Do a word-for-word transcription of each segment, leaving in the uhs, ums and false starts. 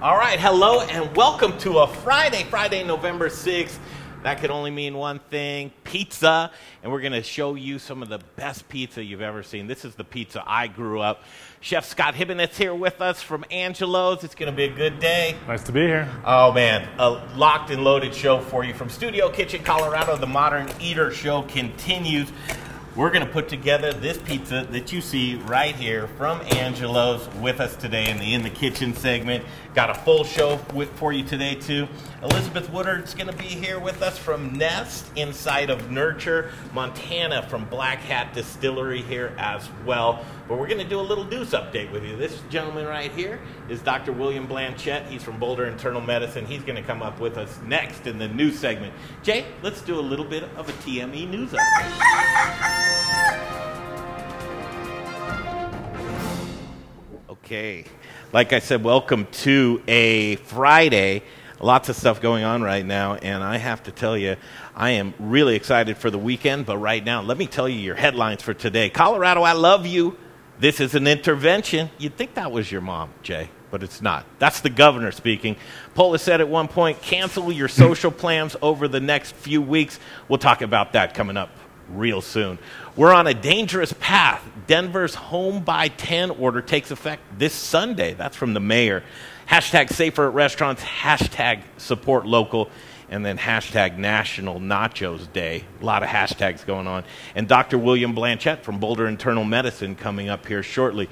All right, hello and welcome to a Friday, Friday, November sixth. That could only mean one thing, pizza. And we're going to show you some of the best pizza you've ever seen. This is the pizza I grew up. Chef Scott Hybbeneth here with us from Angelo's. It's going to be a good day. Nice to be here. Oh, man, a locked and loaded show for you. From Studio Kitchen, Colorado, the Modern Eater show continues. We're going to put together this pizza that you see right here from Angelo's with us today in the In the Kitchen segment. Got a full show with, for you today, too. Elizabeth Woodard's going to be here with us from Nest, inside of Nurture. Montana from Black Hat Distillery here as well. But we're going to do a little deuce update with you. This gentleman right here is Doctor William Blanchett. He's from Boulder Internal Medicine. He's going to come up with us next in the news segment. Jay, let's do a little bit of a T M E news update. Okay, like I said, welcome to a Friday. Lots of stuff going on right now, and I have to tell you, I am really excited for the weekend, but right now, let me tell you your headlines for today. Colorado, I love you. This is an intervention. You'd think that was your mom, Jay, but it's not. That's the governor speaking. Polis said at one point, cancel your social plans over the next few weeks. We'll talk about that coming up real soon. We're on a dangerous path. Denver's home by ten order takes effect this Sunday. That's from the mayor. Hashtag safer at restaurants, hashtag support local, and then hashtag National Nachos Day. A lot of hashtags going on. And Doctor William Blanchett from Boulder Internal Medicine coming up here shortly.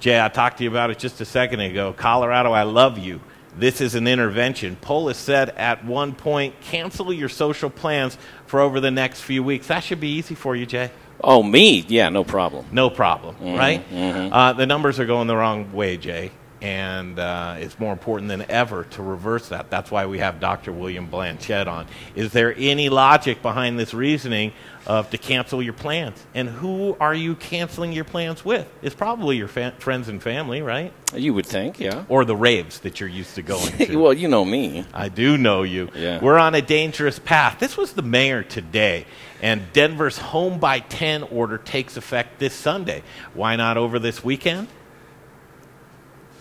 Jay, I talked to you about it just a second ago. Colorado, I love you. This is an intervention. Polis said at one point, cancel your social plans for over the next few weeks. That should be easy for you, Jay. Oh, me? Yeah, no problem. No problem, mm-hmm, right? Mm-hmm. Uh, the numbers are going the wrong way, Jay, and uh, it's more important than ever to reverse that. That's why we have Doctor William Blanchett on. Is there any logic behind this reasoning of to cancel your plans? And who are you canceling your plans with? It's probably your fa- friends and family, right? You would think, yeah. Or the raves that you're used to going to. Well, you know me. I do know you. Yeah. We're on a dangerous path. This was the mayor today. And Denver's home by ten order takes effect this Sunday. Why not over this weekend?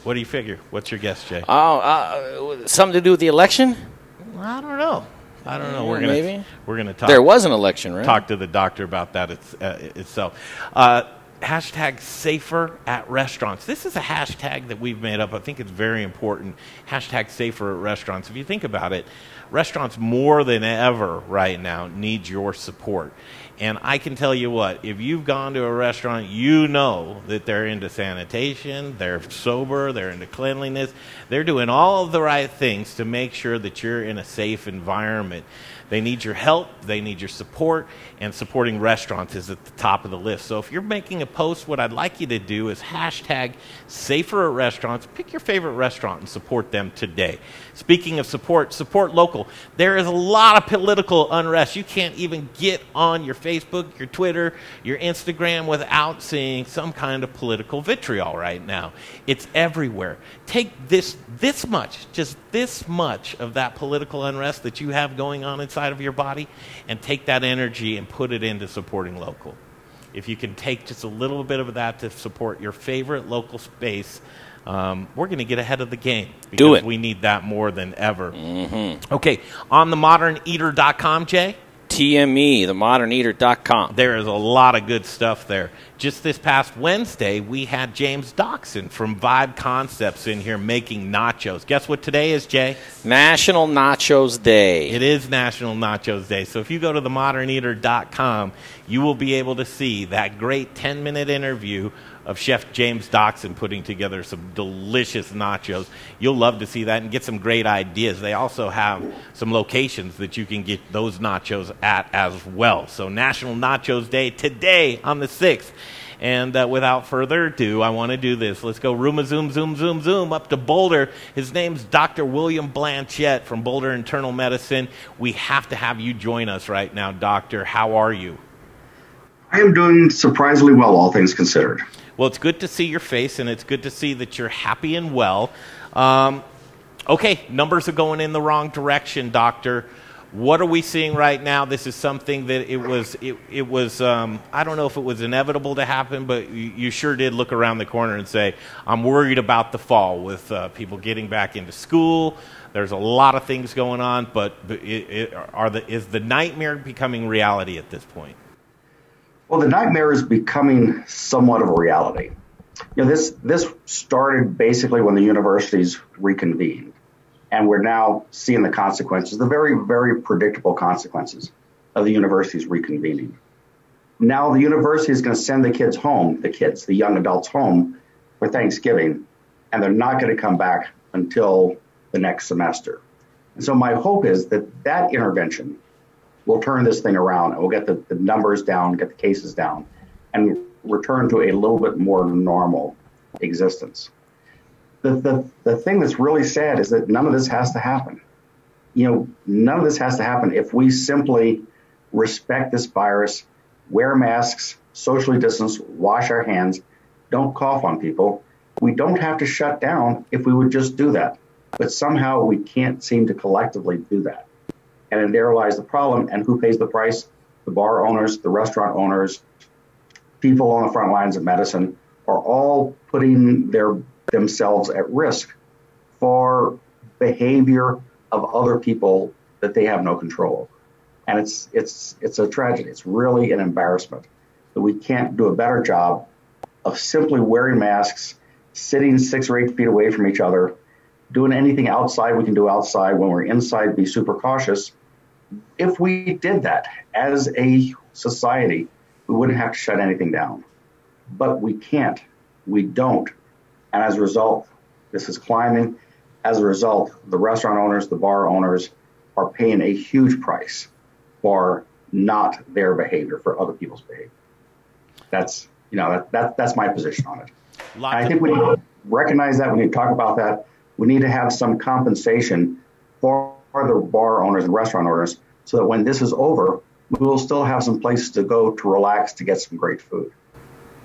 What do you figure? What's your guess, Jay? Oh, uh, something to do with the election? I don't know. I don't know. We're gonna Maybe. we're gonna talk. There was an election, right? Talk to the doctor about that it's, uh, itself. Uh, hashtag safer at restaurants. This is a hashtag that we've made up. I think it's very important. Hashtag safer at restaurants. If you think about it, restaurants more than ever right now need your support. And I can tell you what, if you've gone to a restaurant, you know that they're into sanitation, they're sober, they're into cleanliness. They're doing all the right things to make sure that you're in a safe environment. They need your help, they need your support, and supporting restaurants is at the top of the list. So if you're making a post, what I'd like you to do is hashtag safer at restaurants. Pick your favorite restaurant and support them today. Speaking of support, support local. There is a lot of political unrest. You can't even get on your Facebook, your Twitter, your Instagram without seeing some kind of political vitriol right now. It's everywhere. Take this, this much, just this much of that political unrest that you have going on inside of your body and take that energy and put it into supporting local. If you can take just a little bit of that to support your favorite local space, um, we're going to get ahead of the game. Because Do it. We need that more than ever. Mm-hmm. Okay, on the modern eater dot com, Jay? T M E, the modern eater dot com. There is a lot of good stuff there. Just this past Wednesday, we had James Dotson from Vibe Concepts in here making nachos. Guess what today is, Jay? National Nachos Day. It is National Nachos Day. So if you go to the modern eater dot com, you will be able to see that great ten-minute interview of Chef James Dotson putting together some delicious nachos. You'll love to see that and get some great ideas. They also have some locations that you can get those nachos at as well. So National Nachos Day today on the sixth. And uh, without further ado, I want to do this. Let's go room a zoom, zoom, zoom, zoom up to Boulder. His name's Doctor William Blanchett from Boulder Internal Medicine. We have to have you join us right now, Doctor. How are you? I am doing surprisingly well, all things considered. Well, it's good to see your face, and it's good to see that you're happy and well. Um, okay, numbers are going in the wrong direction, Doctor. What are we seeing right now? This is something that it was, it, it was um, I don't know if it was inevitable to happen, but you, you sure did look around the corner and say, I'm worried about the fall with uh, people getting back into school. There's a lot of things going on, but it, it, are the, is the nightmare becoming reality at this point? Well, the nightmare is becoming somewhat of a reality. You know, this this started basically when the universities reconvened, and we're now seeing the consequences, the very, very predictable consequences of the universities reconvening. Now the university is going to send the kids home, the kids, the young adults home for Thanksgiving, and they're not going to come back until the next semester. And so my hope is that that intervention will turn this thing around, and we'll get the, the numbers down, get the cases down, and return to a little bit more normal existence. The, the the thing that's really sad is that none of this has to happen. You know, none of this has to happen if we simply respect this virus, wear masks, socially distance, wash our hands, don't cough on people. We don't have to shut down if we would just do that. But somehow we can't seem to collectively do that. And then there lies the problem. And who pays the price? The bar owners, the restaurant owners, people on the front lines of medicine are all putting their themselves at risk for behavior of other people that they have no control over. And it's it's it's a tragedy. It's really an embarrassment that we can't do a better job of simply wearing masks, sitting six or eight feet away from each other, doing anything outside we can do outside. When we're inside, be super cautious. If we did that as a society, we wouldn't have to shut anything down. But we can't. We don't. And as a result, this is climbing. As a result, the restaurant owners, the bar owners are paying a huge price for not their behavior, for other people's behavior. That's, you know, that, that that's my position on it. And I think we need to recognize that. We need to talk about that. We need to have some compensation for the bar owners and restaurant owners so that when this is over, we will still have some places to go to relax, to get some great food.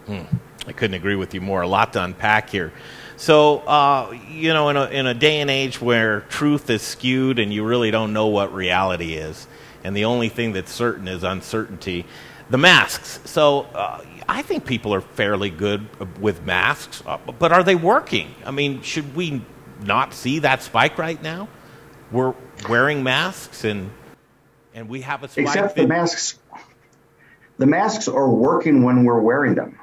Hmm. I couldn't agree with you more. A lot to unpack here. So, uh, you know, in a, in a day and age where truth is skewed and you really don't know what reality is, and the only thing that's certain is uncertainty, the masks. So uh, I think people are fairly good with masks, but are they working? I mean, should we not see that spike right now? We're wearing masks and... And we have a spike. Except the masks, the masks are working when we're wearing them.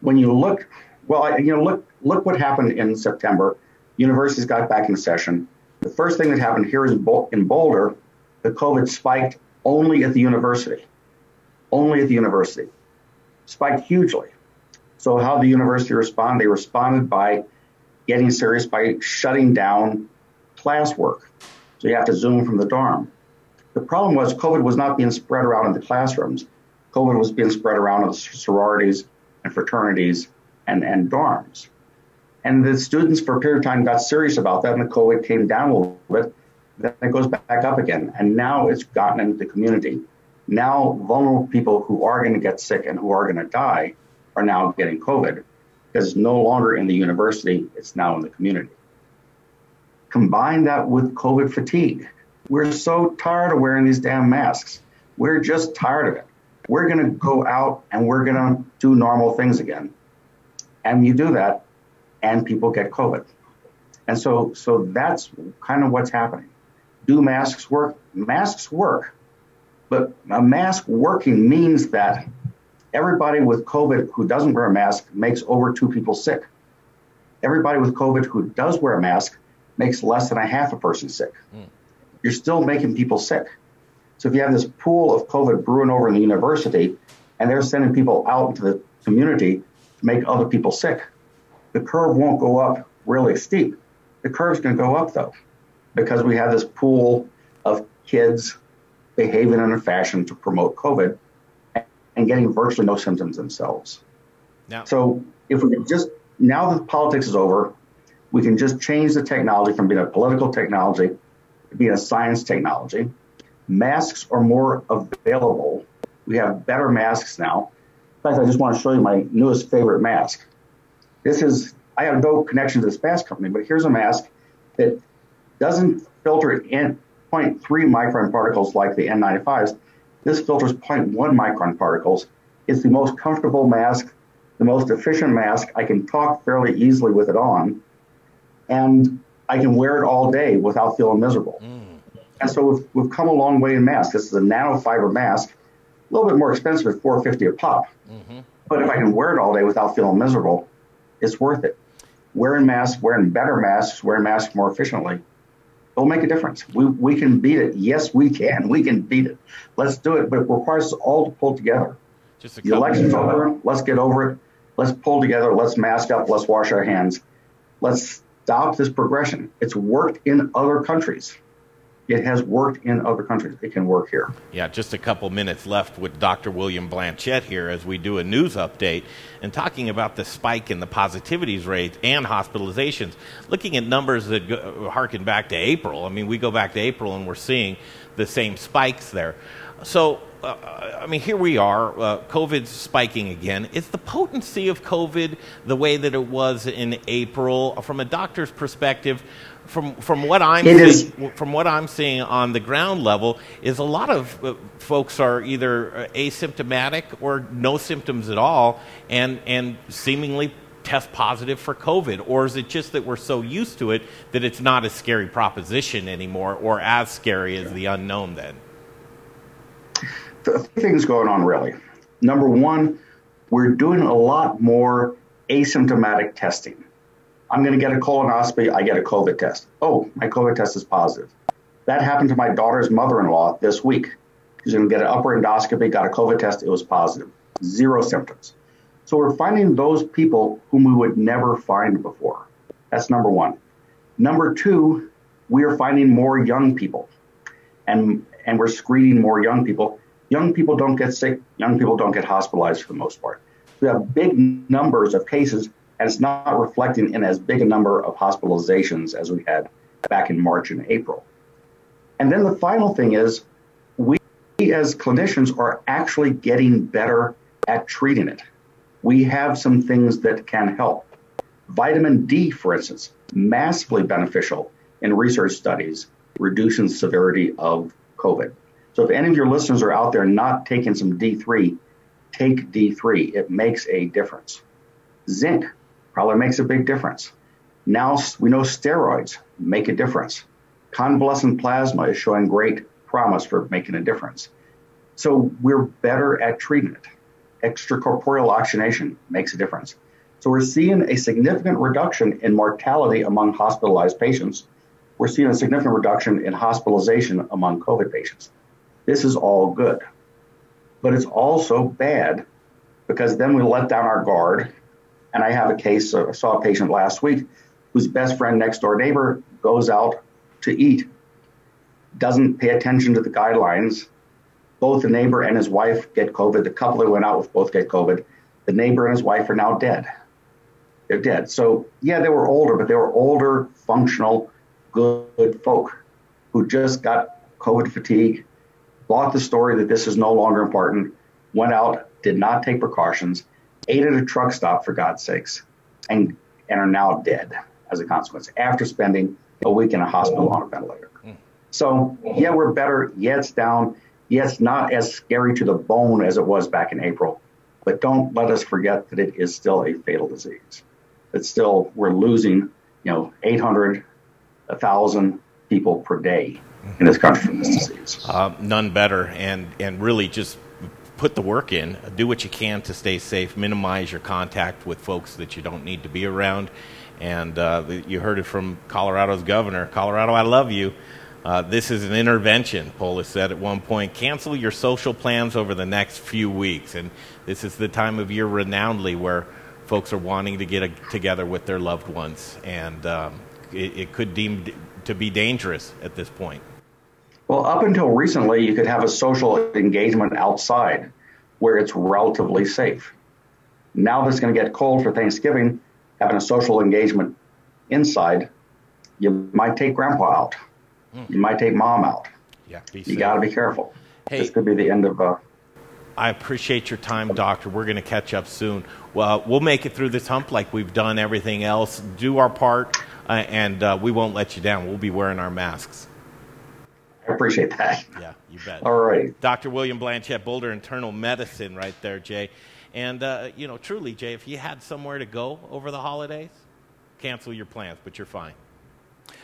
When you look, well, you know, look, look what happened in September. Universities got back in session. The first thing that happened here is in Boulder, the COVID spiked only at the university, only at the university, spiked hugely. So how did the university respond? They responded by getting serious, by shutting down classwork. So you have to Zoom from the dorm. The problem was COVID was not being spread around in the classrooms. COVID was being spread around in the sororities and fraternities and, and dorms. And the students for a period of time got serious about that, and the COVID came down a little bit. Then it goes back up again. And now it's gotten into the community. Now vulnerable people who are going to get sick and who are going to die are now getting COVID because it's no longer in the university. It's now in the community. Combine that with COVID fatigue. We're so tired of wearing these damn masks. We're just tired of it. We're going to go out and we're going to do normal things again. And you do that and people get COVID. And so so that's kind of what's happening. Do masks work? Masks work. But a mask working means that everybody with COVID who doesn't wear a mask makes over two people sick. Everybody with COVID who does wear a mask makes less than a half a person sick. Mm. You're still making people sick. So if you have this pool of COVID brewing over in the university and they're sending people out into the community to make other people sick, the curve won't go up really steep. The curve's going to go up, though, because we have this pool of kids behaving in a fashion to promote COVID and getting virtually no symptoms themselves. No. So if we can just, now that politics is over, we can just change the technology from being a political technology being a science technology. Masks are more available. We have better masks now. In fact, I just want to show you my newest favorite mask. This is, I have no connection to this mask company, but here's a mask that doesn't filter in zero point three micron particles like the N ninety-fives. This filters zero point one micron particles. It's the most comfortable mask, the most efficient mask. I can talk fairly easily with it on, and I can wear it all day without feeling miserable. Mm. And so we've, we've come a long way in masks. This is a nanofiber mask, a little bit more expensive at four fifty a pop. Mm-hmm. But if I can wear it all day without feeling miserable, it's worth it. Wearing masks, wearing better masks, wearing masks more efficiently, it'll make a difference. We we can beat it. Yes, we can. We can beat it. Let's do it. But it requires us all to pull together. Just the election's over. Let's get over it. Let's pull together. Let's mask up. Let's wash our hands. Let's stop this progression. It's worked in other countries. It has worked in other countries. It can work here. Yeah, just a couple minutes left with Doctor William Blanchett here as we do a news update and talking about the spike in the positivities rate and hospitalizations. Looking at numbers that go, harken back to April. I mean, we go back to April and we're seeing the same spikes there. So, uh, I mean, here we are. Uh, COVID's spiking again. Is the potency of COVID the way that it was in April from a doctor's perspective? From from what I'm seeing, from what I'm seeing on the ground level is a lot of uh, folks are either asymptomatic or no symptoms at all, and and seemingly test positive for COVID. Or is it just that we're so used to it that it's not a scary proposition anymore, or as scary as the unknown? Then three things going on really. Number one, we're doing a lot more asymptomatic testing. I'm going to get a colonoscopy, I get a COVID test. Oh, my COVID test is positive. That happened to my daughter's mother-in-law this week. She's going to get an upper endoscopy, got a COVID test, it was positive. Zero symptoms. So we're finding those people whom we would never find before. That's number one. Number two, we are finding more young people. And, and we're screening more young people. Young people don't get sick. Young people don't get hospitalized for the most part. We have big numbers of cases, and it's not reflecting in as big a number of hospitalizations as we had back in March and April. And then the final thing is we as clinicians are actually getting better at treating it. We have some things that can help. Vitamin D, for instance, massively beneficial in research studies, reducing severity of COVID. So if any of your listeners are out there not taking some D three, take D three. It makes a difference. Zinc probably makes a big difference. Now we know steroids make a difference. Convalescent plasma is showing great promise for making a difference. So we're better at treating it. Extracorporeal oxygenation makes a difference. So we're seeing a significant reduction in mortality among hospitalized patients. We're seeing a significant reduction in hospitalization among COVID patients. This is all good, but it's also bad because then we let down our guard. And I have a case, I saw a patient last week whose best friend, next door neighbor, goes out to eat, doesn't pay attention to the guidelines. Both the neighbor and his wife get COVID. The couple they went out with both get COVID. The neighbor and his wife are now dead. They're dead. So, yeah, they were older, but they were older, functional, good folk who just got COVID fatigue, bought the story that this is no longer important, went out, did not take precautions, ate at a truck stop, for God's sakes, and and are now dead as a consequence after spending a week in a hospital on a ventilator. So, yeah, we're better. Yeah, it's down. Yeah, it's not as scary to the bone as it was back in April. But don't let us forget that it is still a fatal disease. It's still, we're losing, you know, eight hundred, one thousand people per day in this country from this disease. Uh, none better. And, and really just put the work in, do what you can to stay safe, minimize your contact with folks that you don't need to be around. And uh, you heard it from Colorado's governor. Colorado, I love you. Uh, this is an intervention, Polis said at one point. Cancel your social plans over the next few weeks. And this is the time of year renownedly where folks are wanting to get a, together with their loved ones. And um, it, it could deem d- to be dangerous at this point. Well, up until recently, you could have a social engagement outside where it's relatively safe. Now that it's going to get cold for Thanksgiving, having a social engagement inside, you might take grandpa out. Mm. You might take mom out. Yeah, you got to be careful. Hey, this could be the end of... Uh, I appreciate your time, Doctor. We're going to catch up soon. Well, we'll make it through this hump like we've done everything else. Do our part, uh, and uh, we won't let you down. We'll be wearing our masks. I appreciate that. Yeah, you bet. All right. Doctor William Blanchett, Boulder Internal Medicine right there, Jay. And, uh, you know, truly, Jay, if you had somewhere to go over the holidays, cancel your plans, but you're fine.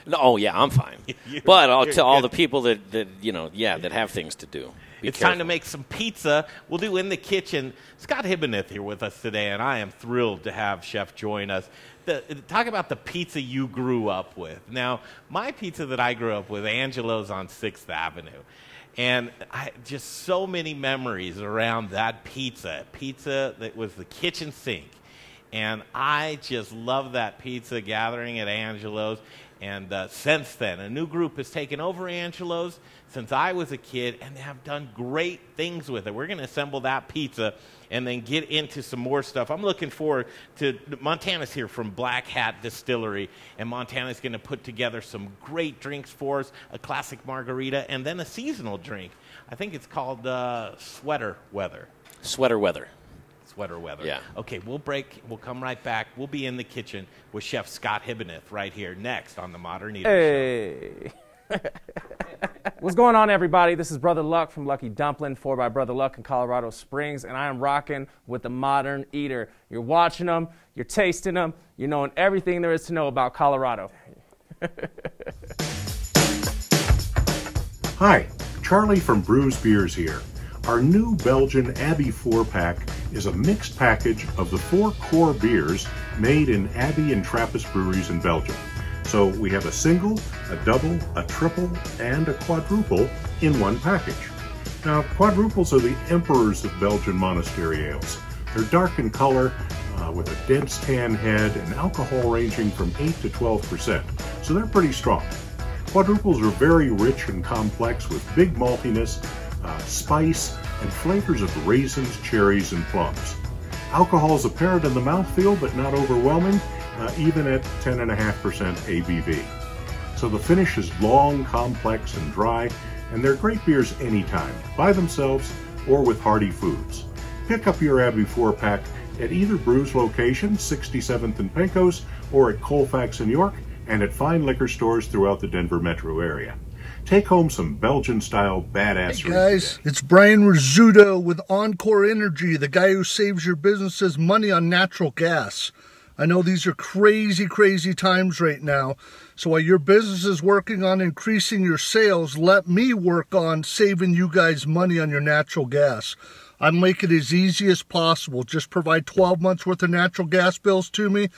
No, oh, yeah, I'm fine. But I'll to all good. the people that, that, you know, yeah, that have things to do. Be it's careful. Time to make some pizza. We'll do In the Kitchen. Scott Hybbeneth here with us today, and I am thrilled to have Chef join us. The, talk about the pizza you grew up with. Now, my pizza that I grew up with, Angelo's on sixth avenue. And I, just so many memories around that pizza. Pizza that was the kitchen sink. And I just love that pizza gathering at Angelo's. And uh, since then, a new group has taken over Angelo's since I was a kid, and they have done great things with it. We're going to assemble that pizza and then get into some more stuff. I'm looking forward to Montana's here from Black Hat Distillery, and Montana's going to put together some great drinks for us, a classic margarita, and then a seasonal drink. I think it's called uh, Sweater Weather. Sweater Weather. Sweater weather. Yeah. Okay, we'll break. We'll come right back. We'll be in the kitchen with Chef Scott Hybbeneth right here next on The Modern Eater Show. Hey. What's going on, everybody? This is Brother Luck from Lucky Dumpling, four by Brother Luck in Colorado Springs, and I am rocking with The Modern Eater. You're watching them. You're tasting them. You're knowing everything there is to know about Colorado. Hi, Charlie from Bruz Beers here. Our new Belgian Abbey four-pack is a mixed package of the four core beers made in Abbey and Trappist breweries in Belgium. So we have a single, a double, a triple, and a quadruple in one package. Now, quadruples are the emperors of Belgian monastery ales. They're dark in color, uh, with a dense tan head and alcohol ranging from eight to twelve percent, so they're pretty strong. Quadruples are very rich and complex with big maltiness, Uh, spice, and flavors of raisins, cherries, and plums. Alcohol is apparent in the mouthfeel, but not overwhelming, uh, even at ten point five percent A B V. So the finish is long, complex, and dry, and they're great beers anytime, by themselves or with hearty foods. Pick up your Abbey four-pack at either Bruz location, sixty-seventh and Pecos, or at Colfax in York, and at fine liquor stores throughout the Denver metro area. Take home some Belgian-style badassery. Hey guys, it's Brian Rizzuto with Encore Energy, the guy who saves your business's money on natural gas. I know these are crazy, crazy times right now. So while your business is working on increasing your sales, let me work on saving you guys money on your natural gas. I make it as easy as possible. Just provide twelve months worth of natural gas bills to me.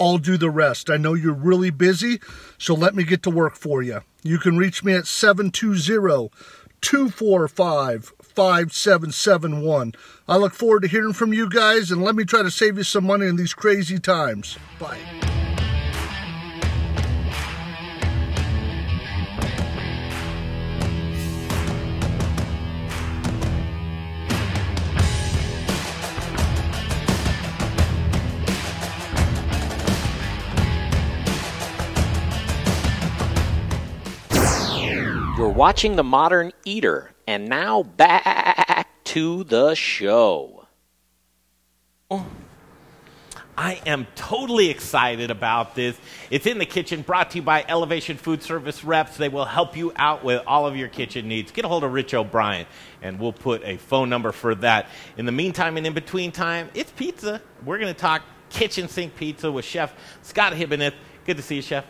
I'll do the rest. I know you're really busy, so let me get to work for you. You can reach me at seven two zero, two four five, five seven seven one. I look forward to hearing from you guys, and let me try to save you some money in these crazy times. Bye. Watching The Modern Eater, and now back to the show. I am totally excited about this. It's In the Kitchen, brought to you by Elevation Food Service Reps. They will help you out with all of your kitchen needs. Get a hold of Rich O'Brien, and we'll put a phone number for that. In the meantime and in between time, it's pizza. We're going to talk kitchen sink pizza with Chef Scott Hybbeneth. Good to see you, Chef.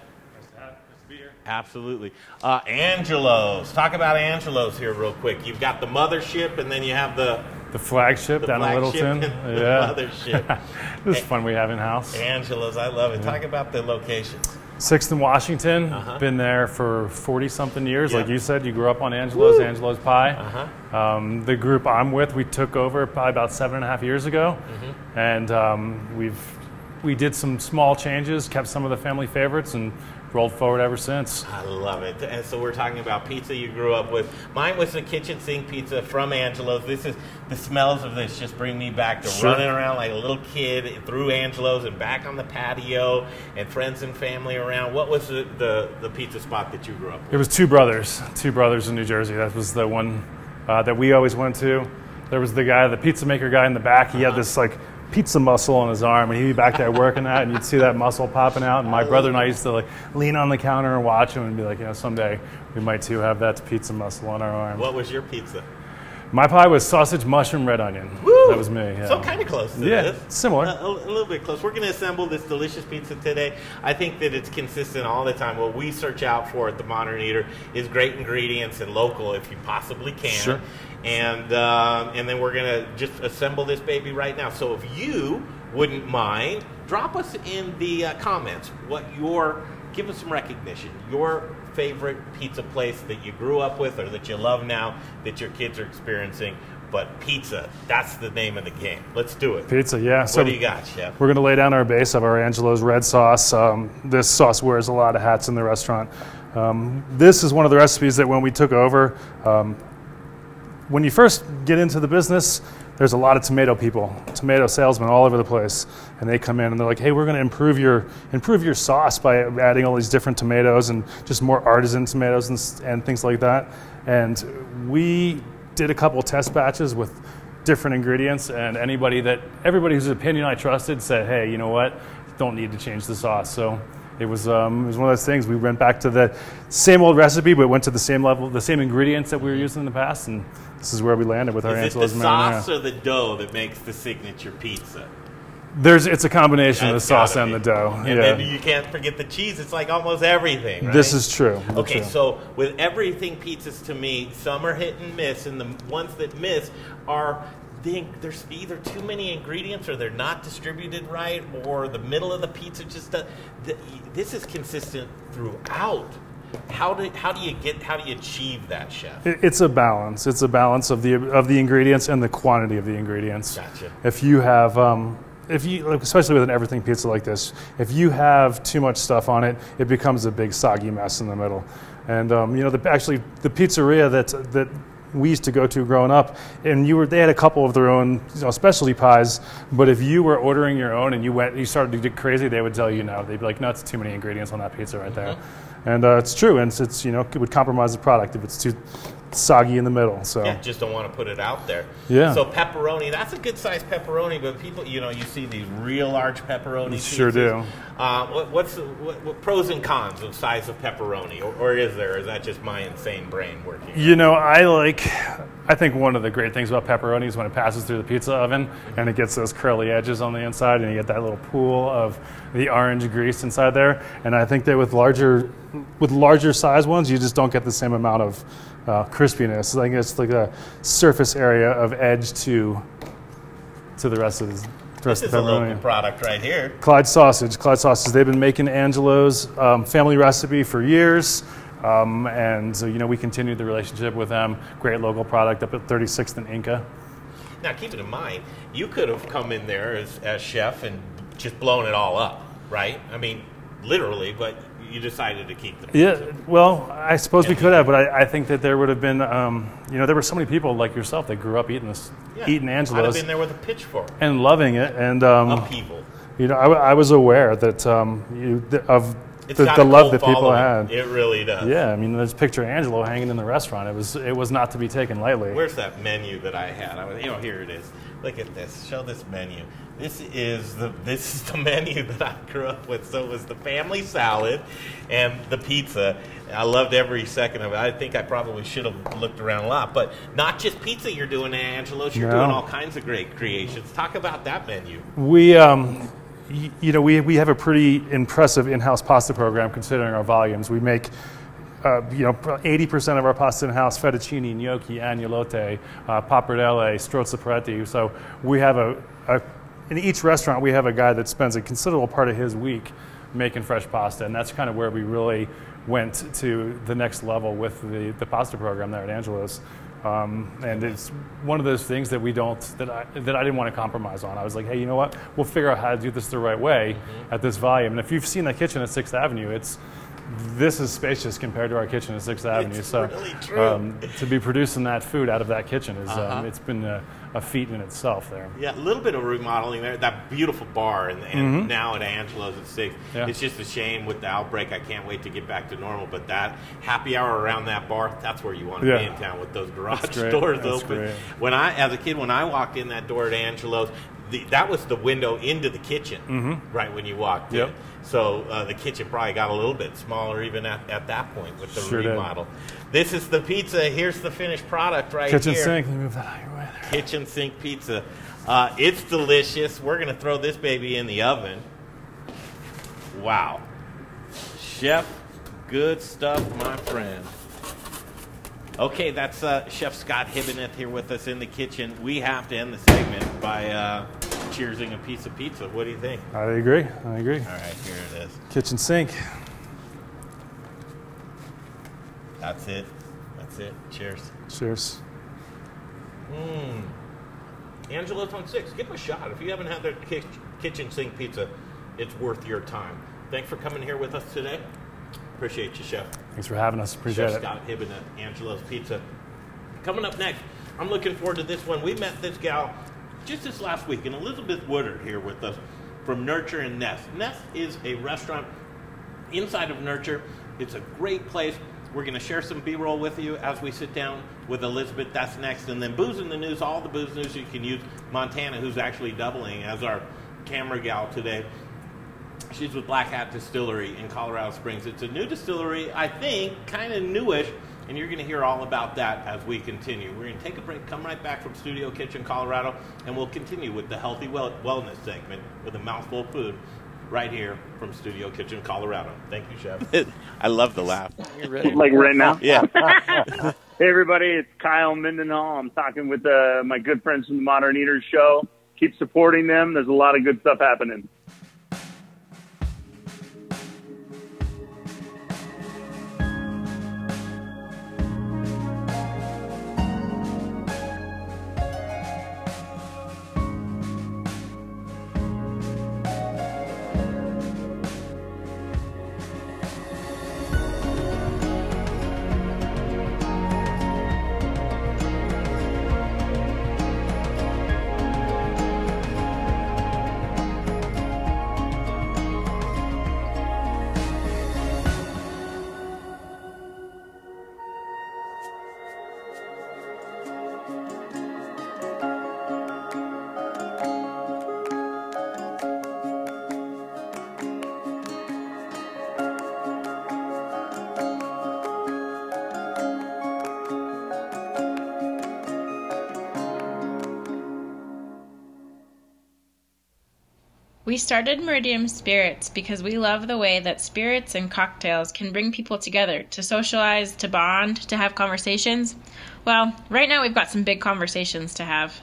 Absolutely. Uh, Angelo's. Talk about Angelo's here real quick. You've got the mothership, and then you have the... The flagship the down in Littleton. Yeah. The mothership. This is fun we have in-house. Angelo's, I love it. Yeah. Talk about the locations. sixth and Washington. Uh-huh. Been there for forty-something years. Yeah. Like you said, you grew up on Angelo's, Woo. Angelo's Pie. Uh-huh. Um, the group I'm with, we took over probably about seven and a half years ago, mm-hmm. and um, we've we did some small changes, kept some of the family favorites, and rolled forward ever since. I love it. And so we're talking about pizza you grew up with. Mine was the kitchen sink pizza from Angelo's. This is the smells of this just bring me back to sure. running around like a little kid through Angelo's and back on the patio and friends and family around. What was the, the, the pizza spot that you grew up with? It was Two Brothers. Two Brothers in New Jersey. That was the one uh, that we always went to. There was the guy, the pizza maker guy in the back. He uh-huh. had this like pizza muscle on his arm, and he'd be back there working that, and you'd see that muscle popping out. And my brother and I used to like lean on the counter and watch him and be like, you know, someday we might too have that pizza muscle on our arm. What was your pizza? My pie was sausage, mushroom, red onion. Woo! That was me. Yeah. So kind of close to yeah, this. Yeah, similar. A, a little bit close. We're going to assemble this delicious pizza today. I think that it's consistent all the time. What we search out for at The Modern Eater is great ingredients and local if you possibly can. Sure. And, uh, and then we're going to just assemble this baby right now. So if you wouldn't mind, drop us in the uh, comments what your, give us some recognition, your favorite pizza place that you grew up with or that you love now that your kids are experiencing. But pizza, that's the name of the game. Let's do it. Pizza, yeah. So what do you got, Chef? We're going to lay down our base of our Angelo's red sauce. Um, this sauce wears a lot of hats in the restaurant. Um, this is one of the recipes that when we took over, um, when you first get into the business, there's a lot of tomato people, tomato salesmen all over the place, and they come in and they're like, hey, we're going to improve your improve your sauce by adding all these different tomatoes and just more artisan tomatoes and, and things like that. And we did a couple test batches with different ingredients, and anybody that everybody whose opinion I trusted said, hey, you know what, don't need to change the sauce. So it was um, it was one of those things. We went back to the same old recipe, but went to the same level, the same ingredients that we were using in the past, and this is where we landed with our Angelo's marinara. Is it the sauce or the dough that makes the signature pizza? There's, it's a combination yeah, it's of the sauce and be. the dough. And yeah. then you can't forget the cheese. It's like almost everything, right? This is true. That's okay, true. So with everything pizzas to me, some are hit and miss, and the ones that miss are... Think there's either too many ingredients or they're not distributed right or the middle of the pizza just does. This is consistent throughout. How do how do you get how do you achieve that, Chef? It's a balance. It's a balance of the of the ingredients and the quantity of the ingredients. Gotcha. If you have um, if you especially with an everything pizza like this, if you have too much stuff on it, it becomes a big soggy mess in the middle. And um, you know the actually the pizzeria that that. we used to go to growing up, and you were they had a couple of their own, you know, specialty pies. But if you were ordering your own and you went, you started to get crazy, they would tell you no. They'd be like, no, it's too many ingredients on that pizza right there, mm-hmm. and uh, it's true. And it's, it's you know it would compromise the product if it's too soggy in the middle. So yeah, just don't want to put it out there. Yeah. So pepperoni, that's a good size pepperoni, but people, you know, you see these real large pepperoni. Sure do. Uh, what, what's what, what pros and cons of size of pepperoni, or, or is there? Or is that just my insane brain working? You know, I like. I think one of the great things about pepperoni is when it passes through the pizza oven and it gets those curly edges on the inside, and you get that little pool of the orange grease inside there. And I think that with larger, with larger size ones, you just don't get the same amount of uh, crispiness. I think it's like a surface area of edge to to the rest of the. This is a local product right here. Clyde Sausage. Clyde Sausage. They've been making Angelo's um, family recipe for years. Um, and, you know, we continued the relationship with them. Great local product up at thirty-sixth and Inca. Now, keep it in mind, you could have come in there as, as chef and just blown it all up, right? I mean, literally, but you decided to keep the pizza. Yeah, well, I suppose we could have, but I, I think that there would have been, um, you know, there were so many people like yourself that grew up eating this, yeah, eating Angelo's. I'd have been there with a pitchfork. And loving it. And um, upheaval. You know, I, I was aware that um, you, th- of... It's the, the love that people had. It really does. Yeah, I mean, there's a picture of Angelo hanging in the restaurant. It was it was not to be taken lightly. Where's that menu that I had? I was, you know, here it is. Look at this. Show this menu. This is the this is the menu that I grew up with. So it was the family salad and the pizza. I loved every second of it. I think I probably should have looked around a lot. But not just pizza you're doing at Angelo's. You're no. doing all kinds of great creations. Talk about that menu. We... um. You know, we we have a pretty impressive in-house pasta program considering our volumes. We make, uh, you know, eighty percent of our pasta in-house, fettuccine, gnocchi, agnolotte, uh, pappardelle, strozzapreti. So we have a, a, in each restaurant, we have a guy that spends a considerable part of his week making fresh pasta. And that's kind of where we really went to the next level with the, the pasta program there at Angelo's. Um, and it's one of those things that we don't that I that I didn't want to compromise on. I was like, hey, you know what? We'll figure out how to do this the right way mm-hmm. at this volume. And if you've seen that kitchen at sixth Avenue, it's this is spacious compared to our kitchen at sixth Avenue. It's so really true. Um, to be producing that food out of that kitchen is uh-huh. um, it's been a, a feat in itself there. Yeah, a little bit of remodeling there. That beautiful bar and, and mm-hmm. now at Angelo's at sixth. Yeah. It's just a shame with the outbreak. I can't wait to get back to normal. But that happy hour around that bar, that's where you want to yeah. be in town with those garage doors that's open. Great. When I, as a kid, when I walked in that door at Angelo's, the, that was the window into the kitchen, mm-hmm. right when you walked yep. in. So uh, the kitchen probably got a little bit smaller even at, at that point with the sure remodel. Did. This is the pizza. Here's the finished product right kitchen here. Kitchen sink. Let me move that out of your way there. Kitchen sink pizza. Uh, it's delicious. We're going to throw this baby in the oven. Wow. Chef, good stuff, my friend. Okay, that's uh, Chef Scott Hybbeneth here with us in the kitchen. We have to end the segment by uh, cheersing a piece of pizza. What do you think? I agree. I agree. All right, here it is. Kitchen sink. That's it. That's it. Cheers. Cheers. Mmm. Angelo's on six. Give them a shot. If you haven't had their ki- kitchen sink pizza, it's worth your time. Thanks for coming here with us today. Appreciate you, Chef. Thanks for having us. Appreciate Chef it. Scott Hybbeneth, Angelo's Pizza. Coming up next, I'm looking forward to this one. We met this gal just this last week, and Elizabeth Woodard here with us from Nurture and Nest. Nest is a restaurant inside of Nurture. It's a great place. We're going to share some B-roll with you as we sit down with Elizabeth. That's next. And then Booze in the News, all the Booze News you can use. Montana, who's actually doubling as our camera gal today. She's with Black Hat Distillery in Colorado Springs. It's a new distillery, I think, kind of newish, and you're going to hear all about that as we continue. We're going to take a break, come right back from Studio Kitchen, Colorado, and we'll continue with the Healthy Wellness segment with a mouthful of food right here from Studio Kitchen, Colorado. Thank you, Chef. I love the laugh. You're ready. Like right now? Yeah. Hey, everybody, it's Kyle Mendenhall. I'm talking with uh, my good friends from The Modern Eater Show. Keep supporting them. There's a lot of good stuff happening. We started Meridian Spirits because we love the way that spirits and cocktails can bring people together to socialize, to bond, to have conversations. Well, right now we've got some big conversations to have.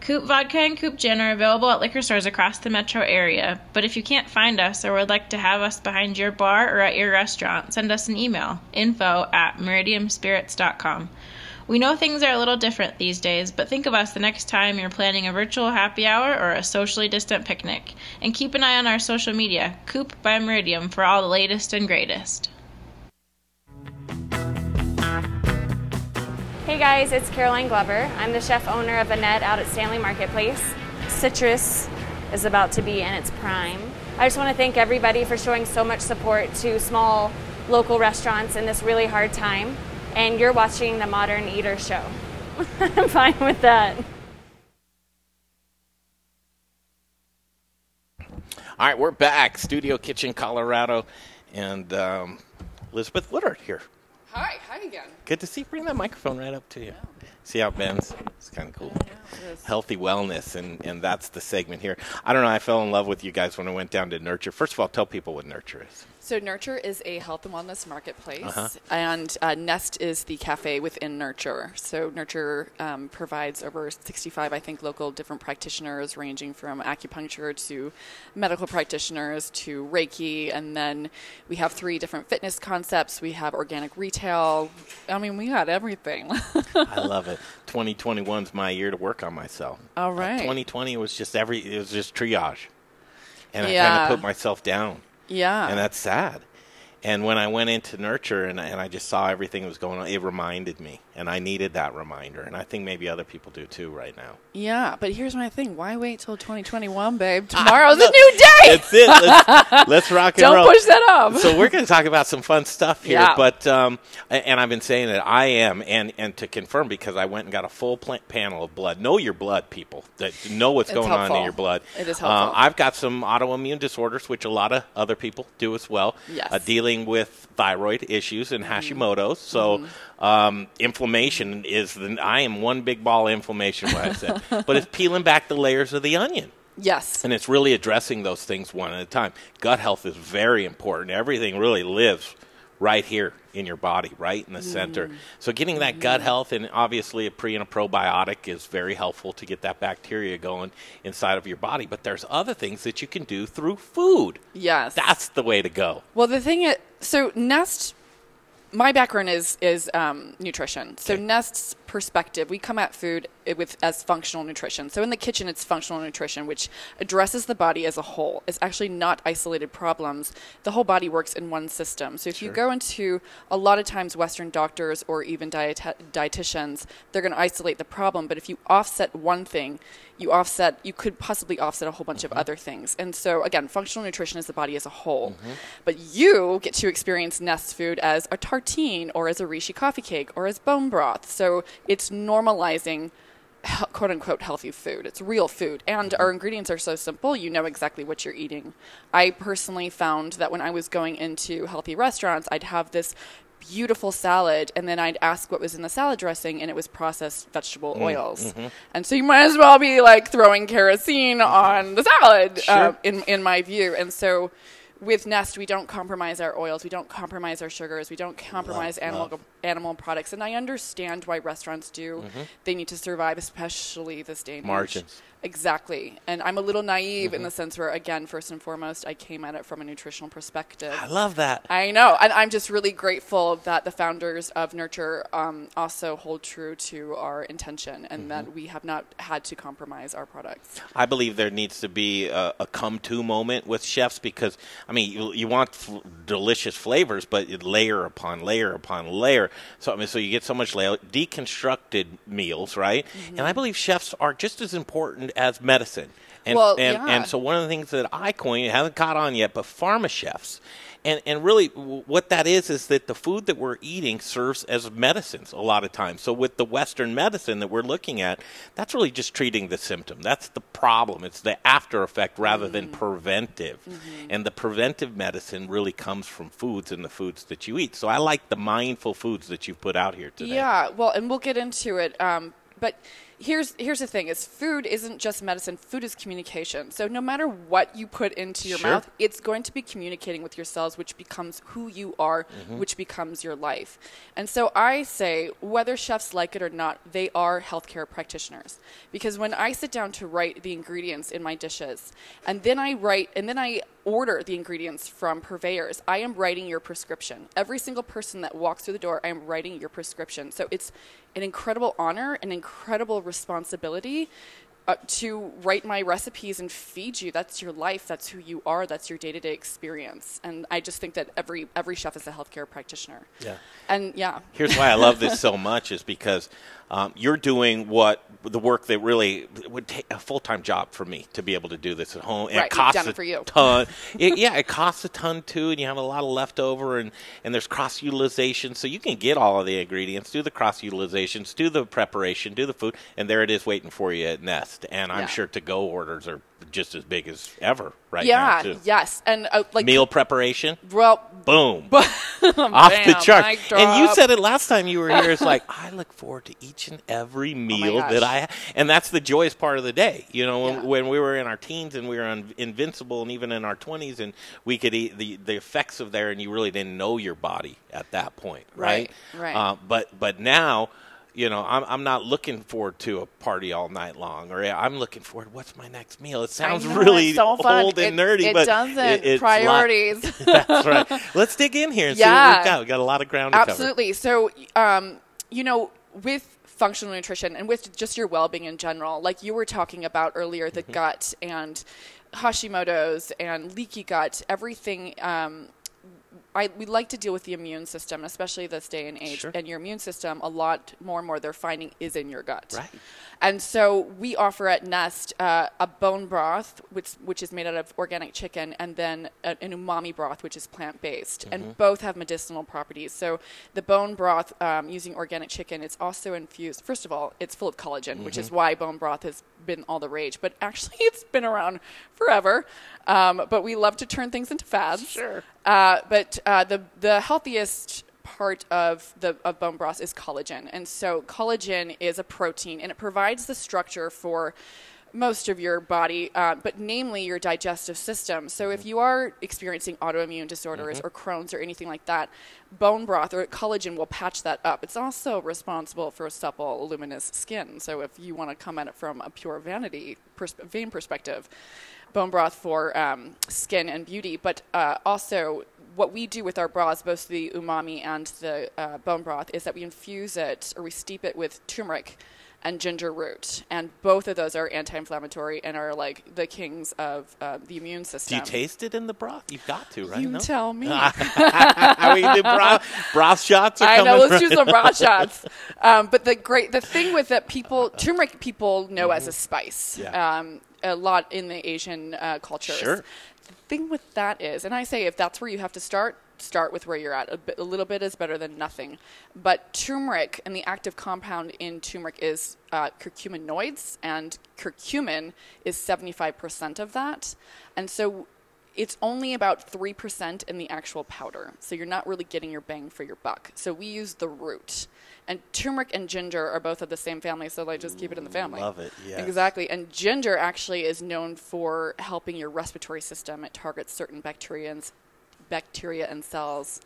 Coop Vodka and Coop Gin are available at liquor stores across the metro area, but if you can't find us or would like to have us behind your bar or at your restaurant, send us an email, info at meridian spirits dot com. We know things are a little different these days, but think of us the next time you're planning a virtual happy hour or a socially distant picnic. And keep an eye on our social media, Coop by Meridian, for all the latest and greatest. Hey guys, it's Caroline Glover. I'm the chef owner of Annette out at Stanley Marketplace. Citrus is about to be in its prime. I just want to thank everybody for showing so much support to small local restaurants in this really hard time. And you're watching The Modern Eater Show. I'm fine with that. All right, we're back. Studio Kitchen, Colorado. And um, Elizabeth Woodard here. Hi. Hi again. Good to see you. Bring that microphone right up to you. Yeah. See how it bends? It's kind of cool. Yeah, Healthy Wellness, and, and that's the segment here. I don't know. I fell in love with you guys when I went down to Nurture. First of all, tell people what Nurture is. So Nurture is a health and wellness marketplace, uh-huh. and uh, Nest is the cafe within Nurture. So Nurture um, provides over sixty-five, I think, local different practitioners, ranging from acupuncture to medical practitioners to Reiki, and then we have three different fitness concepts. We have organic retail. I mean, we got everything. I love it. twenty twenty-one is my year to work on myself. All right. Uh, twenty twenty was just every it was just triage, and I yeah. kind of put myself down. Yeah. And that's sad. And when I went into Nurture and, and I just saw everything that was going on, it reminded me. And I needed that reminder. And I think maybe other people do, too, right now. Yeah, but here's my thing. Why wait till twenty twenty-one, babe? Tomorrow's ah, a new day. That's it. Let's, let's rock and Don't roll. Don't push that up. So we're going to talk about some fun stuff here. Yeah. But um, and I've been saying that I am. And, and to confirm, because I went and got a full plant panel of blood. Know your blood, people. That Know what's it's going helpful. on in your blood. It is helpful. Um, I've got some autoimmune disorders, which a lot of other people do as well. Yes. Uh, dealing with thyroid issues and Hashimoto's. So mm-hmm. um, inflammation is the, I am one big ball of inflammation, what I said. But it's peeling back the layers of the onion. Yes. And it's really addressing those things one at a time. Gut health is very important. Everything really lives right here in your body, right in the mm. center. So getting that mm-hmm. gut health, and obviously a pre and a probiotic is very helpful to get that bacteria going inside of your body. But there's other things that you can do through food. Yes. That's the way to go. Well, the thing is, so Nest, my background is is um, nutrition. So okay. Nest's perspective, we come at food with as functional nutrition. So in the kitchen, it's functional nutrition, which addresses the body as a whole. It's actually not isolated problems. The whole body works in one system. So if sure. you go into a lot of times Western doctors or even diet- dietitians, they're going to isolate the problem. But if you offset one thing, you offset, you could possibly offset a whole bunch mm-hmm. of other things. And so again, functional nutrition is the body as a whole. Mm-hmm. But you get to experience Nest food as a tartine or as a reishi coffee cake or as bone broth. So it's normalizing quote-unquote healthy food. It's real food. And mm-hmm. our ingredients are so simple, you know exactly what you're eating. I personally found that when I was going into healthy restaurants, I'd have this beautiful salad, and then I'd ask what was in the salad dressing, and it was processed vegetable mm-hmm. oils. Mm-hmm. And so you might as well be like throwing kerosene mm-hmm. on the salad, sure. uh, in, in my view. And so with Nest, we don't compromise our oils. We don't compromise our sugars. We don't compromise love, animal love. animal products. And I understand why restaurants do. Mm-hmm. They need to survive, especially this day and age. Margins. Exactly. And I'm a little naive mm-hmm. in the sense where, again, first and foremost, I came at it from a nutritional perspective. I love that. I know. And I'm just really grateful that the founders of Nurture um, also hold true to our intention and mm-hmm. that we have not had to compromise our products. I believe there needs to be a, a come-to moment with chefs because, I mean, you, you want f- delicious flavors, but layer upon layer upon layer. So, I mean, so you get so much la- deconstructed meals, right? Mm-hmm. And I believe chefs are just as important as medicine. And well, and, yeah. and so one of the things that I coined, it hasn't caught on yet, but pharma chefs. And and really what that is is that the food that we're eating serves as medicines a lot of times. So with the Western medicine that we're looking at, that's really just treating the symptom. That's the problem. It's the after effect rather mm-hmm. than preventive. Mm-hmm. And the preventive medicine really comes from foods and the foods that you eat. So I like the mindful foods that you've put out here today. Yeah, well, and we'll get into it. Um, but Here's here's the thing, is food isn't just medicine. Food is communication. So no matter what you put into your sure. mouth, it's going to be communicating with your cells, which becomes who you are, mm-hmm. which becomes your life. And so I say, whether chefs like it or not, they are healthcare practitioners. Because when I sit down to write the ingredients in my dishes, and then I write, and then I order the ingredients from purveyors, I am writing your prescription. Every single person that walks through the door, I am writing your prescription. So it's an incredible honor, an incredible responsibility uh, to write my recipes and feed you. That's your life. That's who you are. That's your day-to-day experience. And I just think that every every chef is a healthcare practitioner. Yeah. And yeah. Here's why I love this so much is because um, you're doing what the work that really would take a full-time job for me to be able to do this at home. And right. It costs done a it for you. Ton. it, yeah. It costs a ton too, and you have a lot of leftover, and, and there's cross-utilization. So you can get all of the ingredients, do the cross-utilizations, do the preparation, do the food, and there it is waiting for you at Nest. And I'm yeah. sure to-go orders are just as big as ever right yeah, now, too. Yeah, yes. And uh, like meal preparation, well, boom. But, off bam, the chart. And you said it last time you were here. It's like, I look forward to each and every meal oh that I have. And that's the joyous part of the day. You know, when, yeah. when we were in our teens and we were un- invincible and even in our twenties, and we could eat the, the effects of there, and you really didn't know your body at that point, right? Right, right. Uh, but, but now... You know, I'm I'm not looking forward to a party all night long, or I'm looking forward to what's my next meal. It sounds know, really so old and it, nerdy, it but doesn't. It doesn't. Priorities. Lot, that's right. Let's dig in here and yeah. see what we've got. We've got a lot of ground to absolutely. cover. Absolutely. So, um, you know, with functional nutrition and with just your well-being in general, like you were talking about earlier, the mm-hmm. gut and Hashimoto's and leaky gut, everything um, – I, we like to deal with the immune system, especially this day and age. Sure. And your immune system, a lot more and more they're finding is in your gut. Right. And so we offer at Nest uh, a bone broth, which which is made out of organic chicken, and then a, an umami broth, which is plant-based. Mm-hmm. And both have medicinal properties. So the bone broth, um, using organic chicken, it's also infused. First of all, it's full of collagen, mm-hmm. which is why bone broth has been all the rage. But actually, it's been around forever. Um, but we love to turn things into fads. Sure. Uh, but uh, the the healthiest part of the of bone broth is collagen, and so collagen is a protein, and it provides the structure for most of your body, uh, but namely your digestive system. So mm-hmm. if you are experiencing autoimmune disorders mm-hmm. or Crohn's or anything like that, bone broth or collagen will patch that up. It's also responsible for supple, luminous skin. So if you want to come at it from a pure vanity pers- vein perspective, bone broth for um, skin and beauty, but uh, also what we do with our broths, both the umami and the uh, bone broth, is that we infuse it or we steep it with turmeric and ginger root, and both of those are anti-inflammatory and are like the kings of uh, the immune system. Do you taste it in the broth? You've got to, right? You no? tell me. How we do broth, broth shots? Are I know. Let's right do some broth shots. Um, but the great, the thing with that, people turmeric people know mm-hmm. as a spice. Yeah. Um, a lot in the Asian uh, cultures. Sure. The thing with that is, and I say if that's where you have to start, start with where you're at. A, bit, a little bit is better than nothing. But turmeric, and the active compound in turmeric is uh, curcuminoids, and curcumin is seventy-five percent of that. And so it's only about three percent in the actual powder. So you're not really getting your bang for your buck. So we use the root. And turmeric and ginger are both of the same family, so like just keep it in the family. Love it, yeah. Exactly. And ginger actually is known for helping your respiratory system. It targets certain bacteria and, bacteria and cells